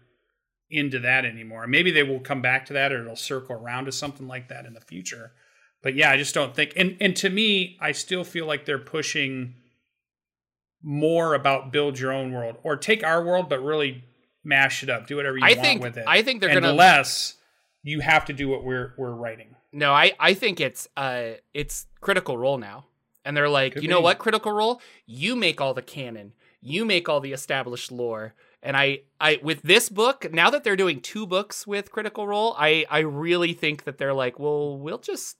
into that anymore. Maybe they will come back to that, or it'll circle around to something like that in the future. But I just don't think. And to me, I still feel like they're pushing more about build your own world, or take our world, but really mash it up, do whatever you want with it. I think they're unless you have to do what we're writing. No, I think it's Critical Role now, and they're like, know what, Critical Role, you make all the canon, you make all the established lore. And I with this book, now that they're doing 2 books with Critical Role, I really think that they're like, well, we'll just,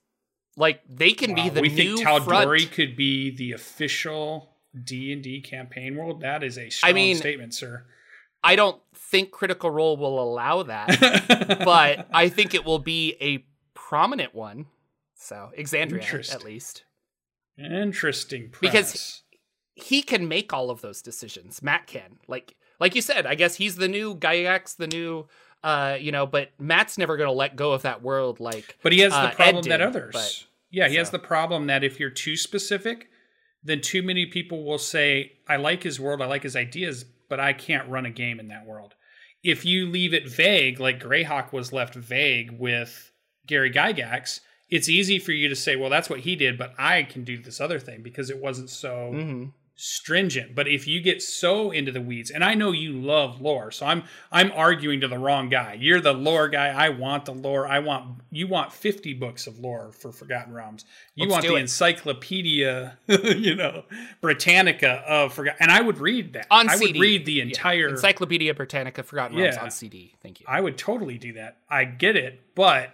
like, they can be the new front. We think Tal Dory could be the official D&D campaign world. That is a strong statement, sir. I don't think Critical Role will allow that, but I think it will be a prominent one. So, Exandria, at least. Interesting premise. Because he can make all of those decisions. Matt can. Like you said, I guess he's the new Gygax, the new, but Matt's never going to let go of that world like But he has the problem did, that others. But, yeah, he has the problem that if you're too specific, then too many people will say, I like his world, I like his ideas, but I can't run a game in that world. If you leave it vague, like Greyhawk was left vague with Gary Gygax, it's easy for you to say, well, that's what he did, but I can do this other thing because it wasn't so stringent. But if you get so into the weeds, and I know you love lore, so I'm arguing to the wrong guy. You're the lore guy. I want the lore. You want 50 books of lore for Forgotten Realms. You want the Encyclopedia, Britannica of Forgotten. And I would read that. On CD. I would read the entire Encyclopedia Britannica Forgotten Realms on CD. Thank you. I would totally do that. I get it, but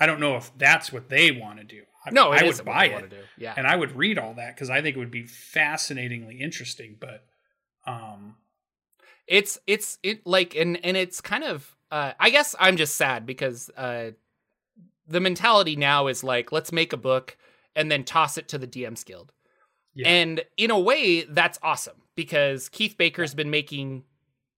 I don't know if that's what they want to do. No, I would buy it. Yeah. And I would read all that because I think it would be fascinatingly interesting. But it's kind of I guess I'm just sad because the mentality now is like, let's make a book and then toss it to the DMs Guild. Yeah. And in a way, that's awesome because Keith Baker's been making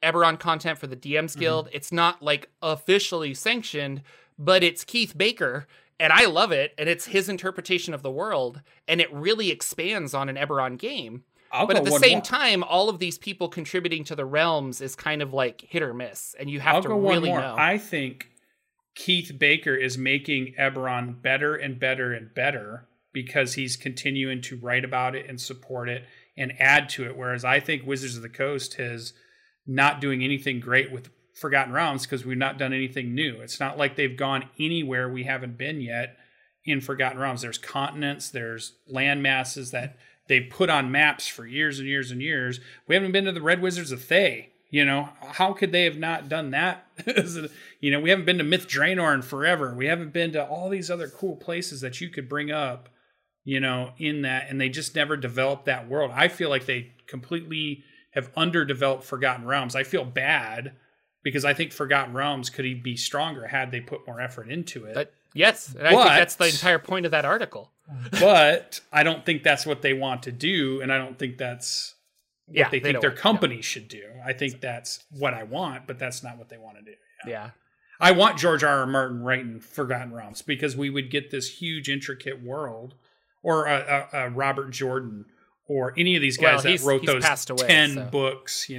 Eberron content for the DMs Guild. It's not like officially sanctioned, but it's Keith Baker, and I love it, and it's his interpretation of the world, and it really expands on an Eberron game. But at the same time, all of these people contributing to the realms is kind of like hit or miss, and you have to really know. I think Keith Baker is making Eberron better and better and better because he's continuing to write about it and support it and add to it, whereas I think Wizards of the Coast is not doing anything great with Forgotten Realms because we've not done anything new. It's not like they've gone anywhere we haven't been yet in Forgotten Realms. There's continents, there's land masses that they put on maps for years and years and years. We haven't been to the Red Wizards of Thay. How could they have not done that? We haven't been to Myth Draenor in forever. We haven't been to all these other cool places that you could bring up, in that, and they just never developed that world. I feel like they completely have underdeveloped Forgotten Realms. I feel bad because I think Forgotten Realms could be stronger had they put more effort into it. I think that's the entire point of that article. But I don't think that's what they want to do, and I don't think that's what they think their company should do. I think that's what I want, but that's not what they want to do. Yeah. I want George R. R. Martin writing Forgotten Realms because we would get this huge, intricate world, or a Robert Jordan or any of these guys that wrote those 10 books,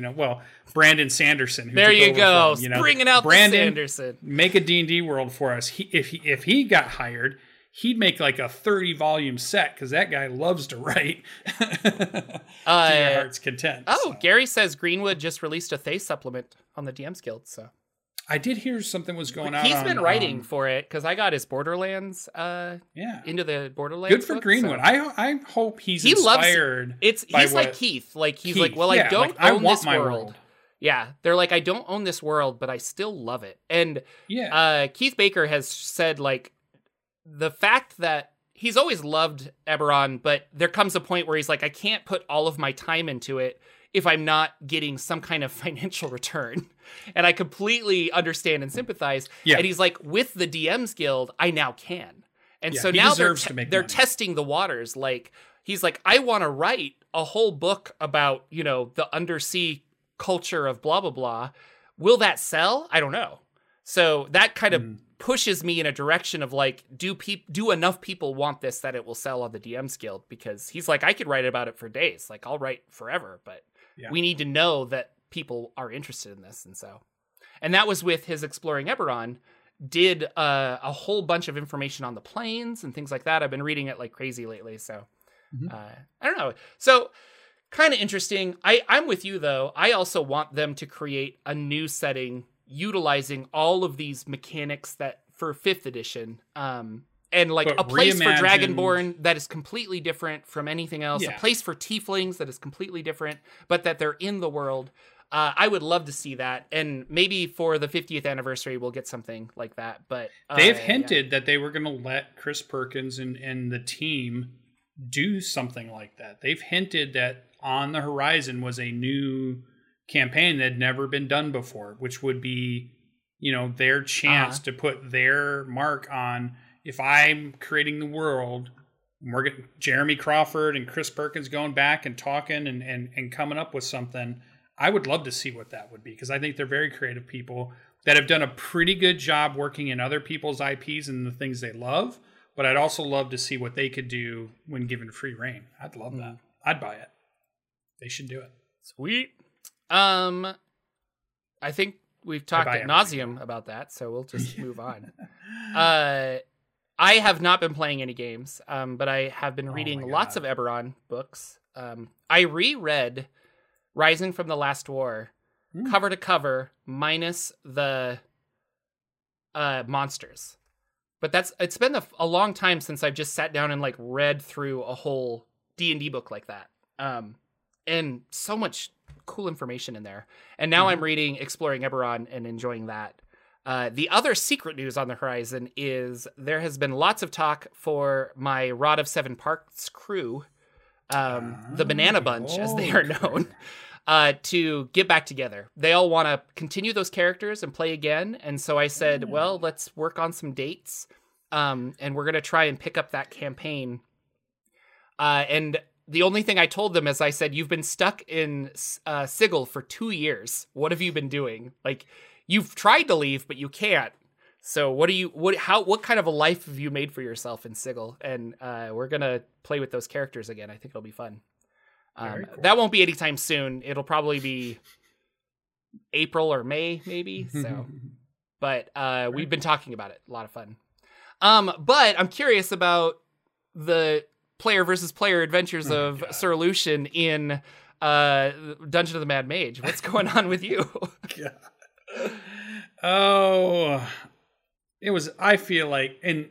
Brandon Sanderson. There you go, bringing out Brandon Sanderson. Make a D&D world for us. If he got hired, he'd make like a 30-volume set because that guy loves to write. To your heart's content. Gary says Greenwood just released a Thay supplement on the DMs Guild. So I did hear something was going on. He's been writing for it because I got his Borderlands. Into the Borderlands. Good for book, Greenwood. So. I hope he inspired. He's like Keith. Like he's Keith. Like, well, I don't own this world. Yeah, they're like, I don't own this world, but I still love it. And Keith Baker has said like the fact that he's always loved Eberron, but there comes a point where he's like, I can't put all of my time into it if I'm not getting some kind of financial return. And I completely understand and sympathize. Yeah. And he's like, with the DMs Guild, I now can. And so now they're testing the waters. Like, he's like, I want to write a whole book about, the undersea culture of blah, blah, blah. Will that sell? I don't know. So that kind of pushes me in a direction of like, do enough people want this that it will sell on the DMs Guild? Because he's like, I could write about it for days. Like, I'll write forever, but we need to know that people are interested in this. And that was with his Exploring Eberron, did a whole bunch of information on the plains and things like that. I've been reading it like crazy lately. So I don't know. So kind of interesting. I'm with you though. I also want them to create a new setting utilizing all of these mechanics that for 5th edition, and like a place for Dragonborn that is completely different from anything else. Yeah. A place for tieflings that is completely different, but that they're in the world. I would love to see that. And maybe for the 50th anniversary, we'll get something like that. But they've hinted that they were going to let Chris Perkins and the team do something like that. They've hinted that on the horizon was a new campaign that had never been done before, which would be, their chance to put their mark on. If I'm creating the world, we're getting Jeremy Crawford and Chris Perkins going back and talking and coming up with something. I would love to see what that would be, because I think they're very creative people that have done a pretty good job working in other people's IPs and the things they love. But I'd also love to see what they could do when given free reign. I'd love that. I'd buy it. They should do it. Sweet. I think we've talked ad nauseum about that, so we'll just move on. I have not been playing any games, but I have been reading lots of Eberron books. I reread Rising from the Last War, cover to cover, minus the monsters. But it's been a long time since I've just sat down and like read through a whole D&D book like that. And so much cool information in there. And now I'm reading Exploring Eberron and enjoying that. The other secret news on the horizon is there has been lots of talk for my Rod of Seven Parks crew, the Banana Bunch, as they are known, to get back together. They all want to continue those characters and play again. And so I said, well, let's work on some dates, and we're going to try and pick up that campaign. And the only thing I told them is I said, you've been stuck in Sigil for 2 years. What have you been doing? Like, you've tried to leave, but you can't. So what kind of a life have you made for yourself in Sigil? And we're going to play with those characters again. I think it'll be fun. Cool. That won't be anytime soon. It'll probably be April or May, maybe. So, but we've been talking about it. A lot of fun. But I'm curious about the player versus player adventures of Sir Lucian in Dungeon of the Mad Mage. What's going on with you? God. Oh, it was, I feel like, and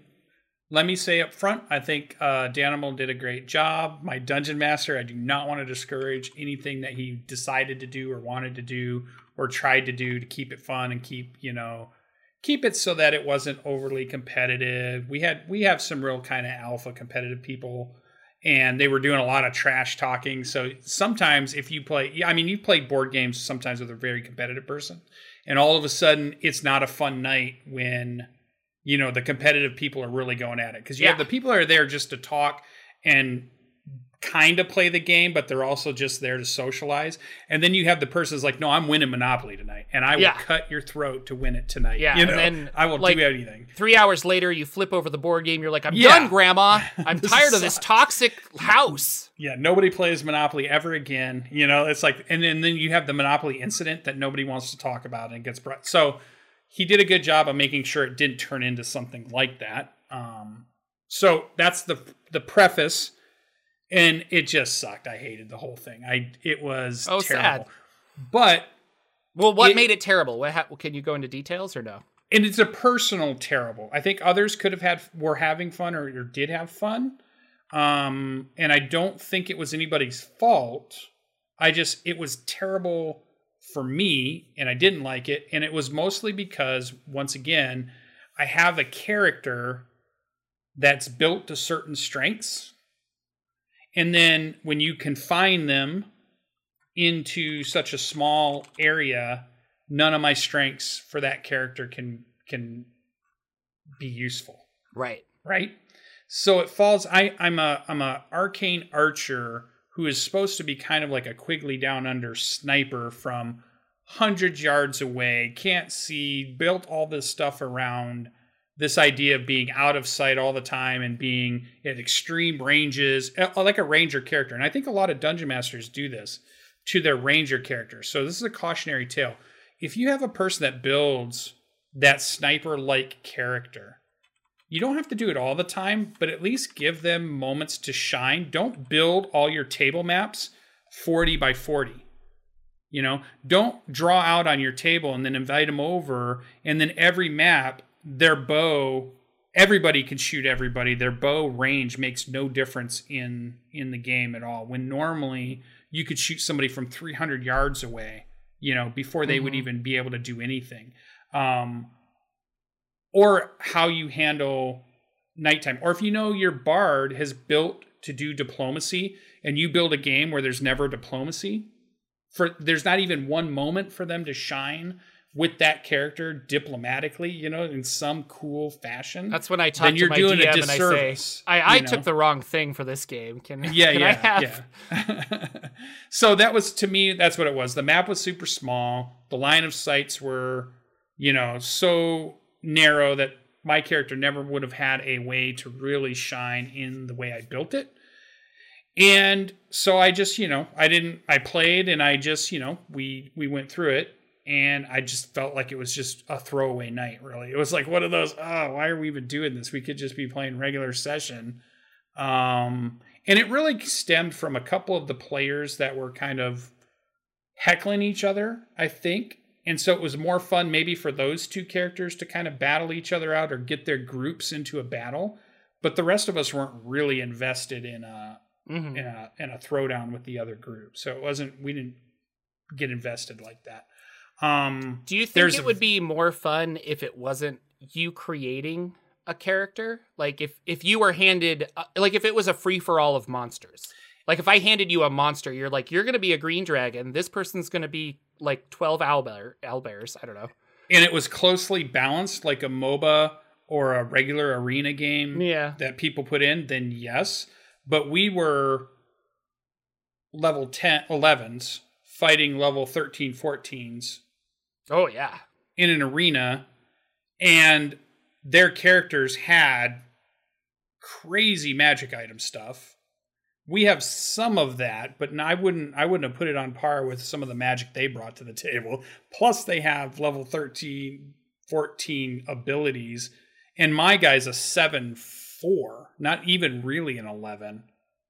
let me say up front, I think Danimal did a great job. My dungeon master, I do not want to discourage anything that he decided to do or wanted to do or tried to do to keep it fun and keep it so that it wasn't overly competitive. We have some real kind of alpha competitive people, and they were doing a lot of trash talking. So sometimes if you play, I mean, you play board games sometimes with a very competitive person, and all of a sudden it's not a fun night when, you know, the competitive people are really going at it. Because you have the people that are there just to talk and kind of play the game, but they're also just there to socialize. And then you have the person who's like, no, I'm winning Monopoly tonight, and I will cut your throat to win it tonight. Yeah, you know, and then I will do anything. 3 hours later, you flip over the board game. You're like, I'm done, Grandma. I'm tired of this toxic house. Yeah, nobody plays Monopoly ever again. You know, it's like, and then you have the Monopoly incident that nobody wants to talk about and gets brought. So he did a good job of making sure it didn't turn into something like that. So that's the preface. And it just sucked. I hated the whole thing. It was terrible. Sad. But well, what made it terrible? Can you go into details or no? And it's a personal terrible. I think others were having fun or did have fun. And I don't think it was anybody's fault. It was terrible for me, and I didn't like it. And it was mostly because, once again, I have a character that's built to certain strengths. And then when you confine them into such a small area, none of my strengths for that character can be useful. Right. So it falls. I'm a arcane archer who is supposed to be kind of like a Quigley Down Under sniper from 100 yards away. Can't see. Built all this stuff around this idea of being out of sight all the time and being at extreme ranges, like a ranger character. And I think a lot of dungeon masters do this to their ranger characters. So this is a cautionary tale. If you have a person that builds that sniper-like character, you don't have to do it all the time, but at least give them moments to shine. Don't build all your table maps 40 by 40. You know, don't draw out on your table and then invite them over, and then every map, their bow, everybody can shoot everybody. Their bow range makes no difference in the game at all. When normally you could shoot somebody from 300 yards away, you know, before they would even be able to do anything. Or how you handle nighttime. Or if you know your bard has built to do diplomacy and you build a game where there's never diplomacy, there's not even one moment for them to shine with that character diplomatically, you know, in some cool fashion. That's when I talk to my DM and I say, I took the wrong thing for this game. Can I have? Yeah. So that was, to me, that's what it was. The map was super small. The line of sights were, you know, so narrow that my character never would have had a way to really shine in the way I built it. And so I just, you know, I played and I just, you know, we went through it. And I just felt like it was just a throwaway night, really. It was like one of those, oh, why are we even doing this? We could just be playing regular session. And it really stemmed from a couple of the players that were kind of heckling each other, I think. And so it was more fun maybe for those two characters to kind of battle each other out or get their groups into a battle. But the rest of us weren't really invested in a throwdown with the other group. So it wasn't, we didn't get invested like that. Do you think it would be more fun if it wasn't you creating a character? Like if you were handed, like if it was a free for all of monsters, like if I handed you a monster, you're like, you're going to be a green dragon. This person's going to be like 12 owlbears. I don't know. And it was closely balanced, like a MOBA or a regular arena game that people put in, then yes. But we were level 10, 11s fighting level 13, 14s. Oh, yeah. In an arena. And their characters had crazy magic item stuff. We have some of that, but I wouldn't have put it on par with some of the magic they brought to the table. Plus, they have level 13, 14 abilities. And my guy's a 7-4, not even really an 11.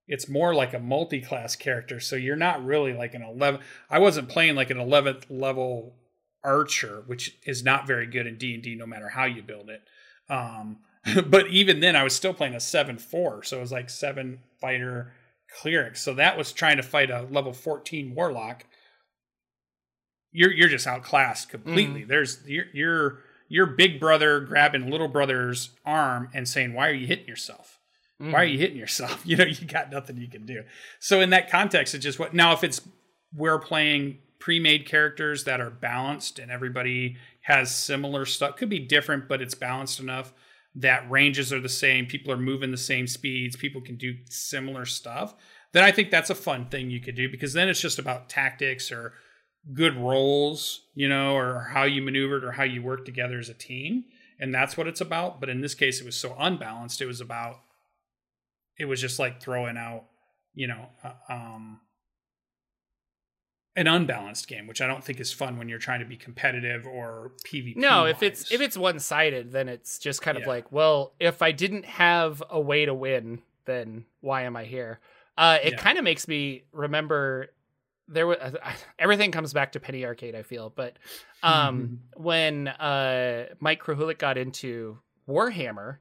It's more like a multi-class character, so you're not really like an 11. I wasn't playing like an 11th level archer, which is not very good in D&D no matter how you build it, but even then I was still playing a 7-4, so it was like 7 fighter cleric, so that was trying to fight a level 14 warlock. You're just outclassed completely. There's your big brother grabbing little brother's arm and saying, why are you hitting yourself? Why are you hitting yourself? You know, you got nothing you can do. So in that context, it's just what. Now if it's, we're playing pre-made characters that are balanced and everybody has similar stuff, could be different, but it's balanced enough that ranges are the same, people are moving the same speeds, people can do similar stuff, then I think that's a fun thing you could do, because then it's just about tactics or good rolls, you know, or how you maneuvered or how you work together as a team. And that's what it's about. But in this case, it was so unbalanced. It was just like throwing out, you know, an unbalanced game, which I don't think is fun when you're trying to be competitive or PvP. No, if it's one-sided, then it's just kind of like, well, if I didn't have a way to win, then why am I here? It kind of makes me remember there was everything comes back to Penny Arcade, I feel, but when Mike Krahulik got into Warhammer,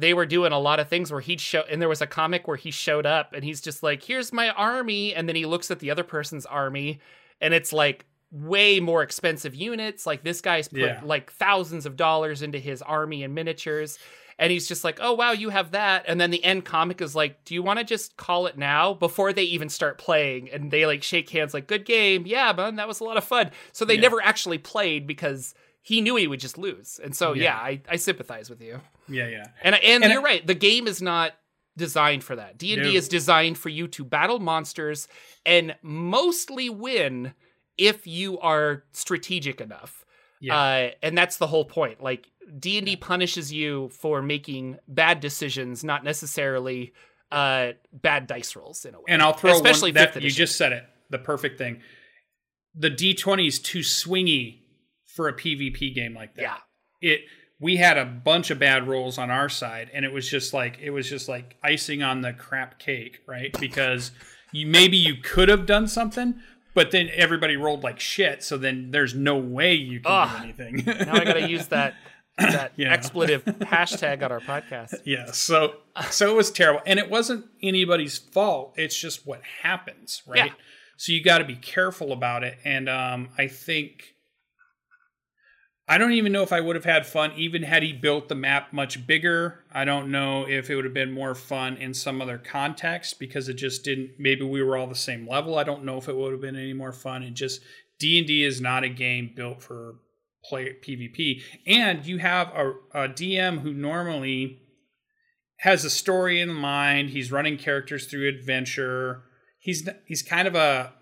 they were doing a lot of things where he'd show, and there was a comic where he showed up and he's just like, here's my army. And then he looks at the other person's army and it's like way more expensive units. Like this guy's put like thousands of dollars into his army and miniatures. And he's just like, oh, wow, you have that. And then the end comic is like, do you want to just call it now before they even start playing? And they like shake hands like, good game. Yeah, man, that was a lot of fun. So they never actually played because he knew he would just lose. And so, I sympathize with you. Yeah. And you're right. The game is not designed for that. D&D is designed for you to battle monsters and mostly win if you are strategic enough. Yeah. And that's the whole point. Like, D&D punishes you for making bad decisions, not necessarily bad dice rolls in a way. And I'll throw especially one, that you just said it, the perfect thing. The D20 is too swingy for a PvP game like that. Yeah. We had a bunch of bad rolls on our side, and it was just like icing on the crap cake, right? Because maybe you could have done something, but then everybody rolled like shit, so then there's no way you can do anything. Now I gotta use that expletive hashtag on our podcast. Yeah, so it was terrible. And it wasn't anybody's fault, it's just what happens, right? Yeah. So you gotta be careful about it. And I think I don't even know if I would have had fun, even had he built the map much bigger. I don't know if it would have been more fun in some other context, because it just didn't, maybe we were all the same level. I don't know if it would have been any more fun. It just, D&D is not a game built for play PvP, and you have a DM who normally has a story in mind. He's running characters through adventure. He's kind of a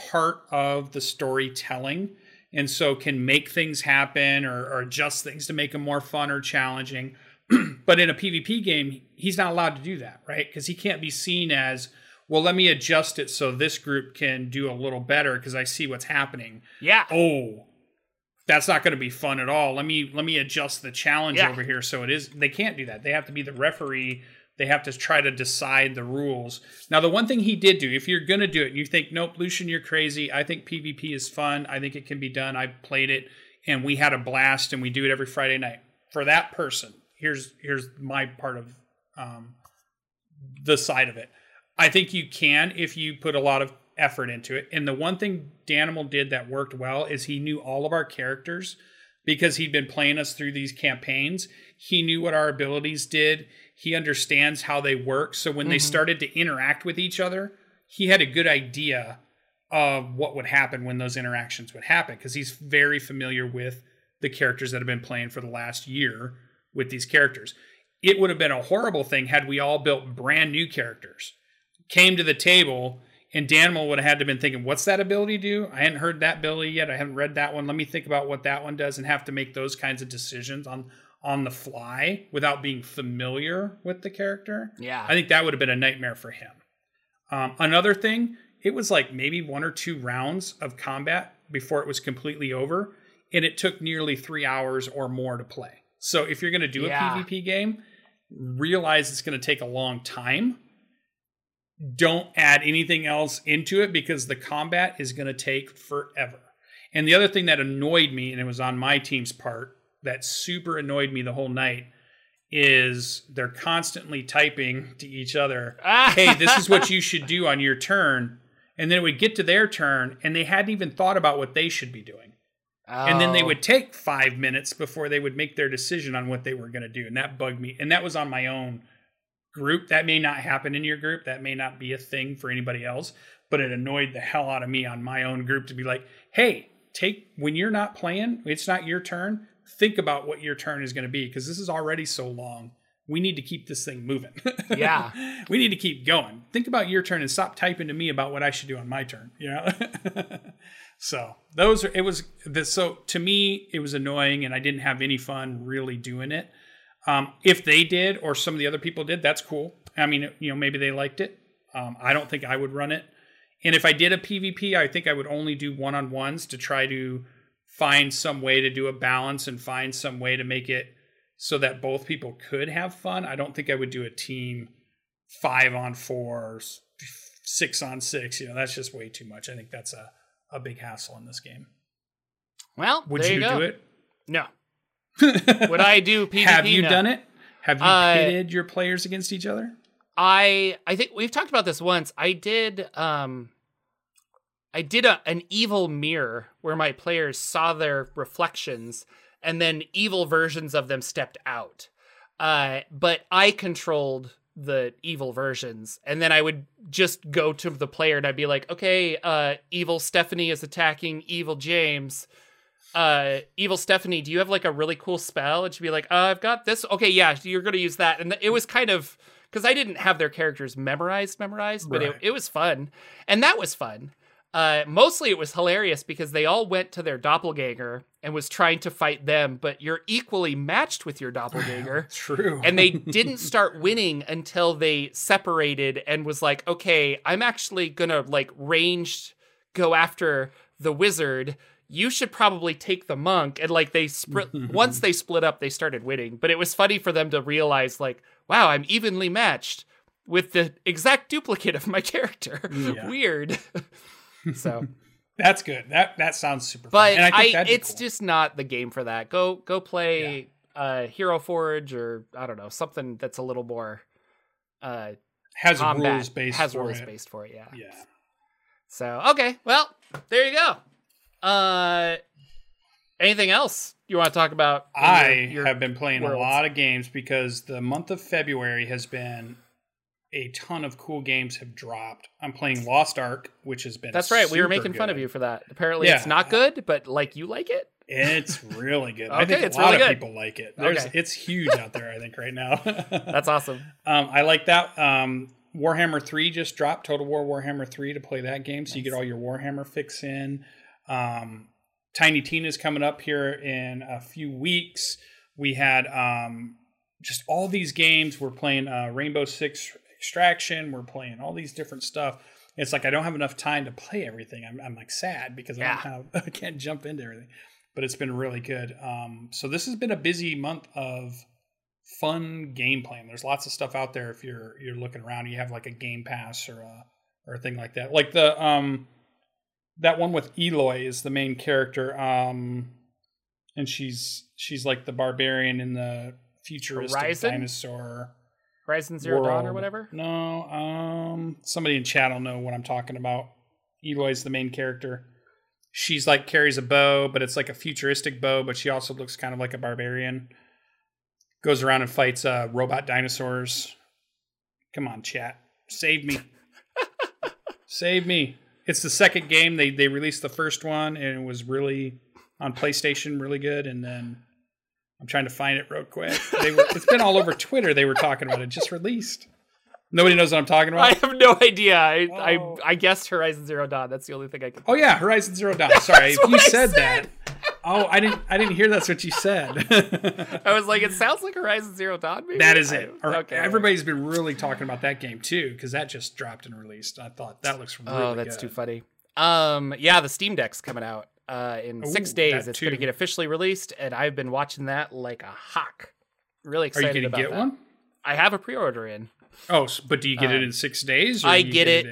part of the storytelling, and so can make things happen or adjust things to make them more fun or challenging. But in a PvP game, he's not allowed to do that, right? Because he can't be seen as, well, let me adjust it so this group can do a little better because I see what's happening. Yeah. Oh, that's not going to be fun at all. Let me adjust the challenge over here so it is. They can't do that. They have to be the referee. They have to try to decide the rules. Now, the one thing he did do, if you're going to do it and you think, nope, Lucian, you're crazy. I think PvP is fun. I think it can be done. I played it and we had a blast and we do it every Friday night. For that person, here's my part of the side of it. I think you can if you put a lot of effort into it. And the one thing Danimal did that worked well is he knew all of our characters because he'd been playing us through these campaigns. He knew what our abilities did. He understands how they work. So when they started to interact with each other, he had a good idea of what would happen when those interactions would happen because he's very familiar with the characters that have been playing for the last year with these characters. It would have been a horrible thing had we all built brand new characters, came to the table, and Danimal would have had to have been thinking, what's that ability do? I hadn't heard that ability yet. I haven't read that one. Let me think about what that one does and have to make those kinds of decisions on the fly without being familiar with the character. Yeah. I think that would have been a nightmare for him. Another thing, it was like maybe 1 or 2 rounds of combat before it was completely over, and it took nearly 3 hours or more to play. So if you're going to do a PvP game, realize it's going to take a long time. Don't add anything else into it because the combat is going to take forever. And the other thing that annoyed me, and it was on my team's part, that super annoyed me the whole night, is they're constantly typing to each other, hey, this is what you should do on your turn. And then it would get to their turn, and they hadn't even thought about what they should be doing. Oh. And then they would take 5 minutes before they would make their decision on what they were going to do. And that bugged me. And that was on my own group. That may not happen in your group. That may not be a thing for anybody else, but it annoyed the hell out of me on my own group to be like, hey, when you're not playing, it's not your turn. Think about what your turn is going to be because this is already so long. We need to keep this thing moving. Yeah. We need to keep going. Think about your turn and stop typing to me about what I should do on my turn. You know? So to me, it was annoying and I didn't have any fun really doing it. If they did, or some of the other people did, that's cool. I mean, you know, maybe they liked it. I don't think I would run it. And if I did a PvP, I think I would only do one-on-ones to try to find some way to do a balance and find some way to make it so that both people could have fun. I don't think I would do a team 5-on-4, 6-on-6. You know, that's just way too much. I think that's a big hassle in this game. Well, would there you go. Do it? No. Would I do PvP? Have you done it? Have you pitted your players against each other? I think we've talked about this once. I did an evil mirror where my players saw their reflections and then evil versions of them stepped out. But I controlled the evil versions, and then I would just go to the player and I'd be like, okay, evil Stephanie is attacking evil James. Evil Stephanie, do you have like a really cool spell? And she'd be like, I've got this. Okay, yeah, you're going to use that. And it was kind of, because I didn't have their characters memorized, but it was fun. And that was fun. Mostly it was hilarious because they all went to their doppelganger and was trying to fight them, but you're equally matched with your doppelganger. True. And they didn't start winning until they separated and was like, okay, I'm actually going to like ranged go after the wizard. You should probably take the monk. And like once they split up, they started winning. But it was funny for them to realize like, wow, I'm evenly matched with the exact duplicate of my character. Yeah. Weird. So that's good. That sounds super fun. And I think it's cool. Just not the game for that. Go play Hero Forge or I don't know, something that's a little more has rules based for it. Yeah. Yeah. So, okay. Well, there you go. Anything else you want to talk about? I have been playing a lot of games because the month of February has been a ton of cool games have dropped. I'm playing Lost Ark, which has been That's right. We were making fun of you for that. Apparently it's not good, but like you like it. It's really good. Okay, I think a lot really of good. People like it. It's huge out there, I think, right now. That's awesome. I like that. Warhammer 3 just dropped, Total War Warhammer 3, to play that game. So nice. You get all your Warhammer fix in. Tiny Tina's coming up here in a few weeks. We had just all these games. We're playing Rainbow Six Extraction. We're playing all these different stuff. It's like I don't have enough time to play everything. I'm like sad because I can't jump into everything. But it's been really good. So this has been a busy month of fun game playing. There's lots of stuff out there if you're looking around. You have like a Game Pass or a thing like that. Like the that one with Eloy is the main character, and she's like the barbarian in the futuristic dinosaur. Horizon Zero Dawn or whatever? No, somebody in chat will know what I'm talking about. Eloy's the main character. She's like carries a bow, but it's like a futuristic bow, but she also looks kind of like a barbarian. Goes around and fights robot dinosaurs. Come on, chat. Save me. Save me. It's the second game. They released the first one, and it was really, on PlayStation, really good, and then... I'm trying to find it real quick. It's been all over Twitter. They were talking about it. Just released. Nobody knows what I'm talking about. I have no idea. I guessed Horizon Zero Dawn. That's the only thing I could. Oh yeah, Horizon Zero Dawn. Sorry, if you said that. Oh, I didn't hear that's what you said. I was like, it sounds like Horizon Zero Dawn. Maybe that is it. Okay. Everybody's been really talking about that game too because that just dropped and released. I thought that looks really. Oh, that's good. Too funny. Yeah, the Steam Deck's coming out. In 6 days, it's going to get officially released, and I've been watching that like a hawk. Really excited about that. Are you going to get one? I have a pre-order in. Oh, but do you get it in 6 days? Or I get it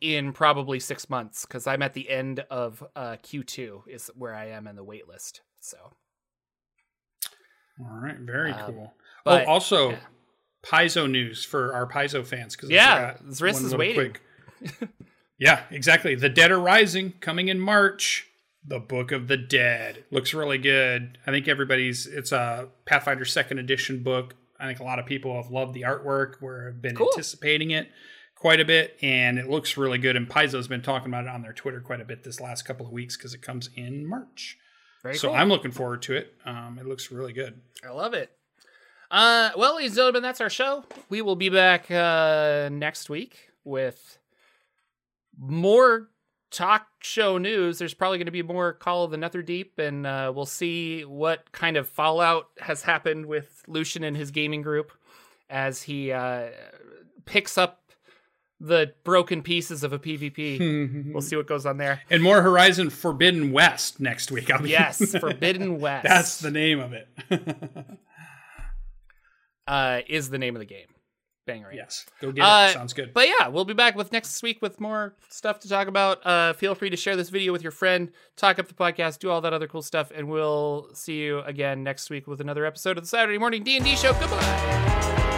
in probably 6 months, because I'm at the end of Q2 is where I am in the wait list. So. All right, very cool. But, also, Paizo news for our Paizo fans. Cause Zris is waiting. Yeah, exactly. The Dead Are Rising, coming in March. The Book of the Dead looks really good. I think it's a Pathfinder 2nd edition book. I think a lot of people have loved the artwork. We've been anticipating it quite a bit, and it looks really good. And Paizo's been talking about it on their Twitter quite a bit this last couple of weeks because it comes in March. Very cool. I'm looking forward to it. It looks really good. I love it. Well, ladies and gentlemen, that's our show. We will be back next week with more talk show news. There's probably going to be more Call of the Netherdeep, and we'll see what kind of fallout has happened with Lucian and his gaming group as he picks up the broken pieces of a PvP. We'll see what goes on there. And more Horizon Forbidden West next week. Yes, Forbidden West. That's the name of it. Is the name of the game. Bangerang. Yes, go get it. Sounds good. But yeah, we'll be back with next week with more stuff to talk about. Feel free to share this video with your friend, talk up the podcast, do all that other cool stuff, and we'll see you again next week with another episode of the Saturday Morning D&D Show. Goodbye.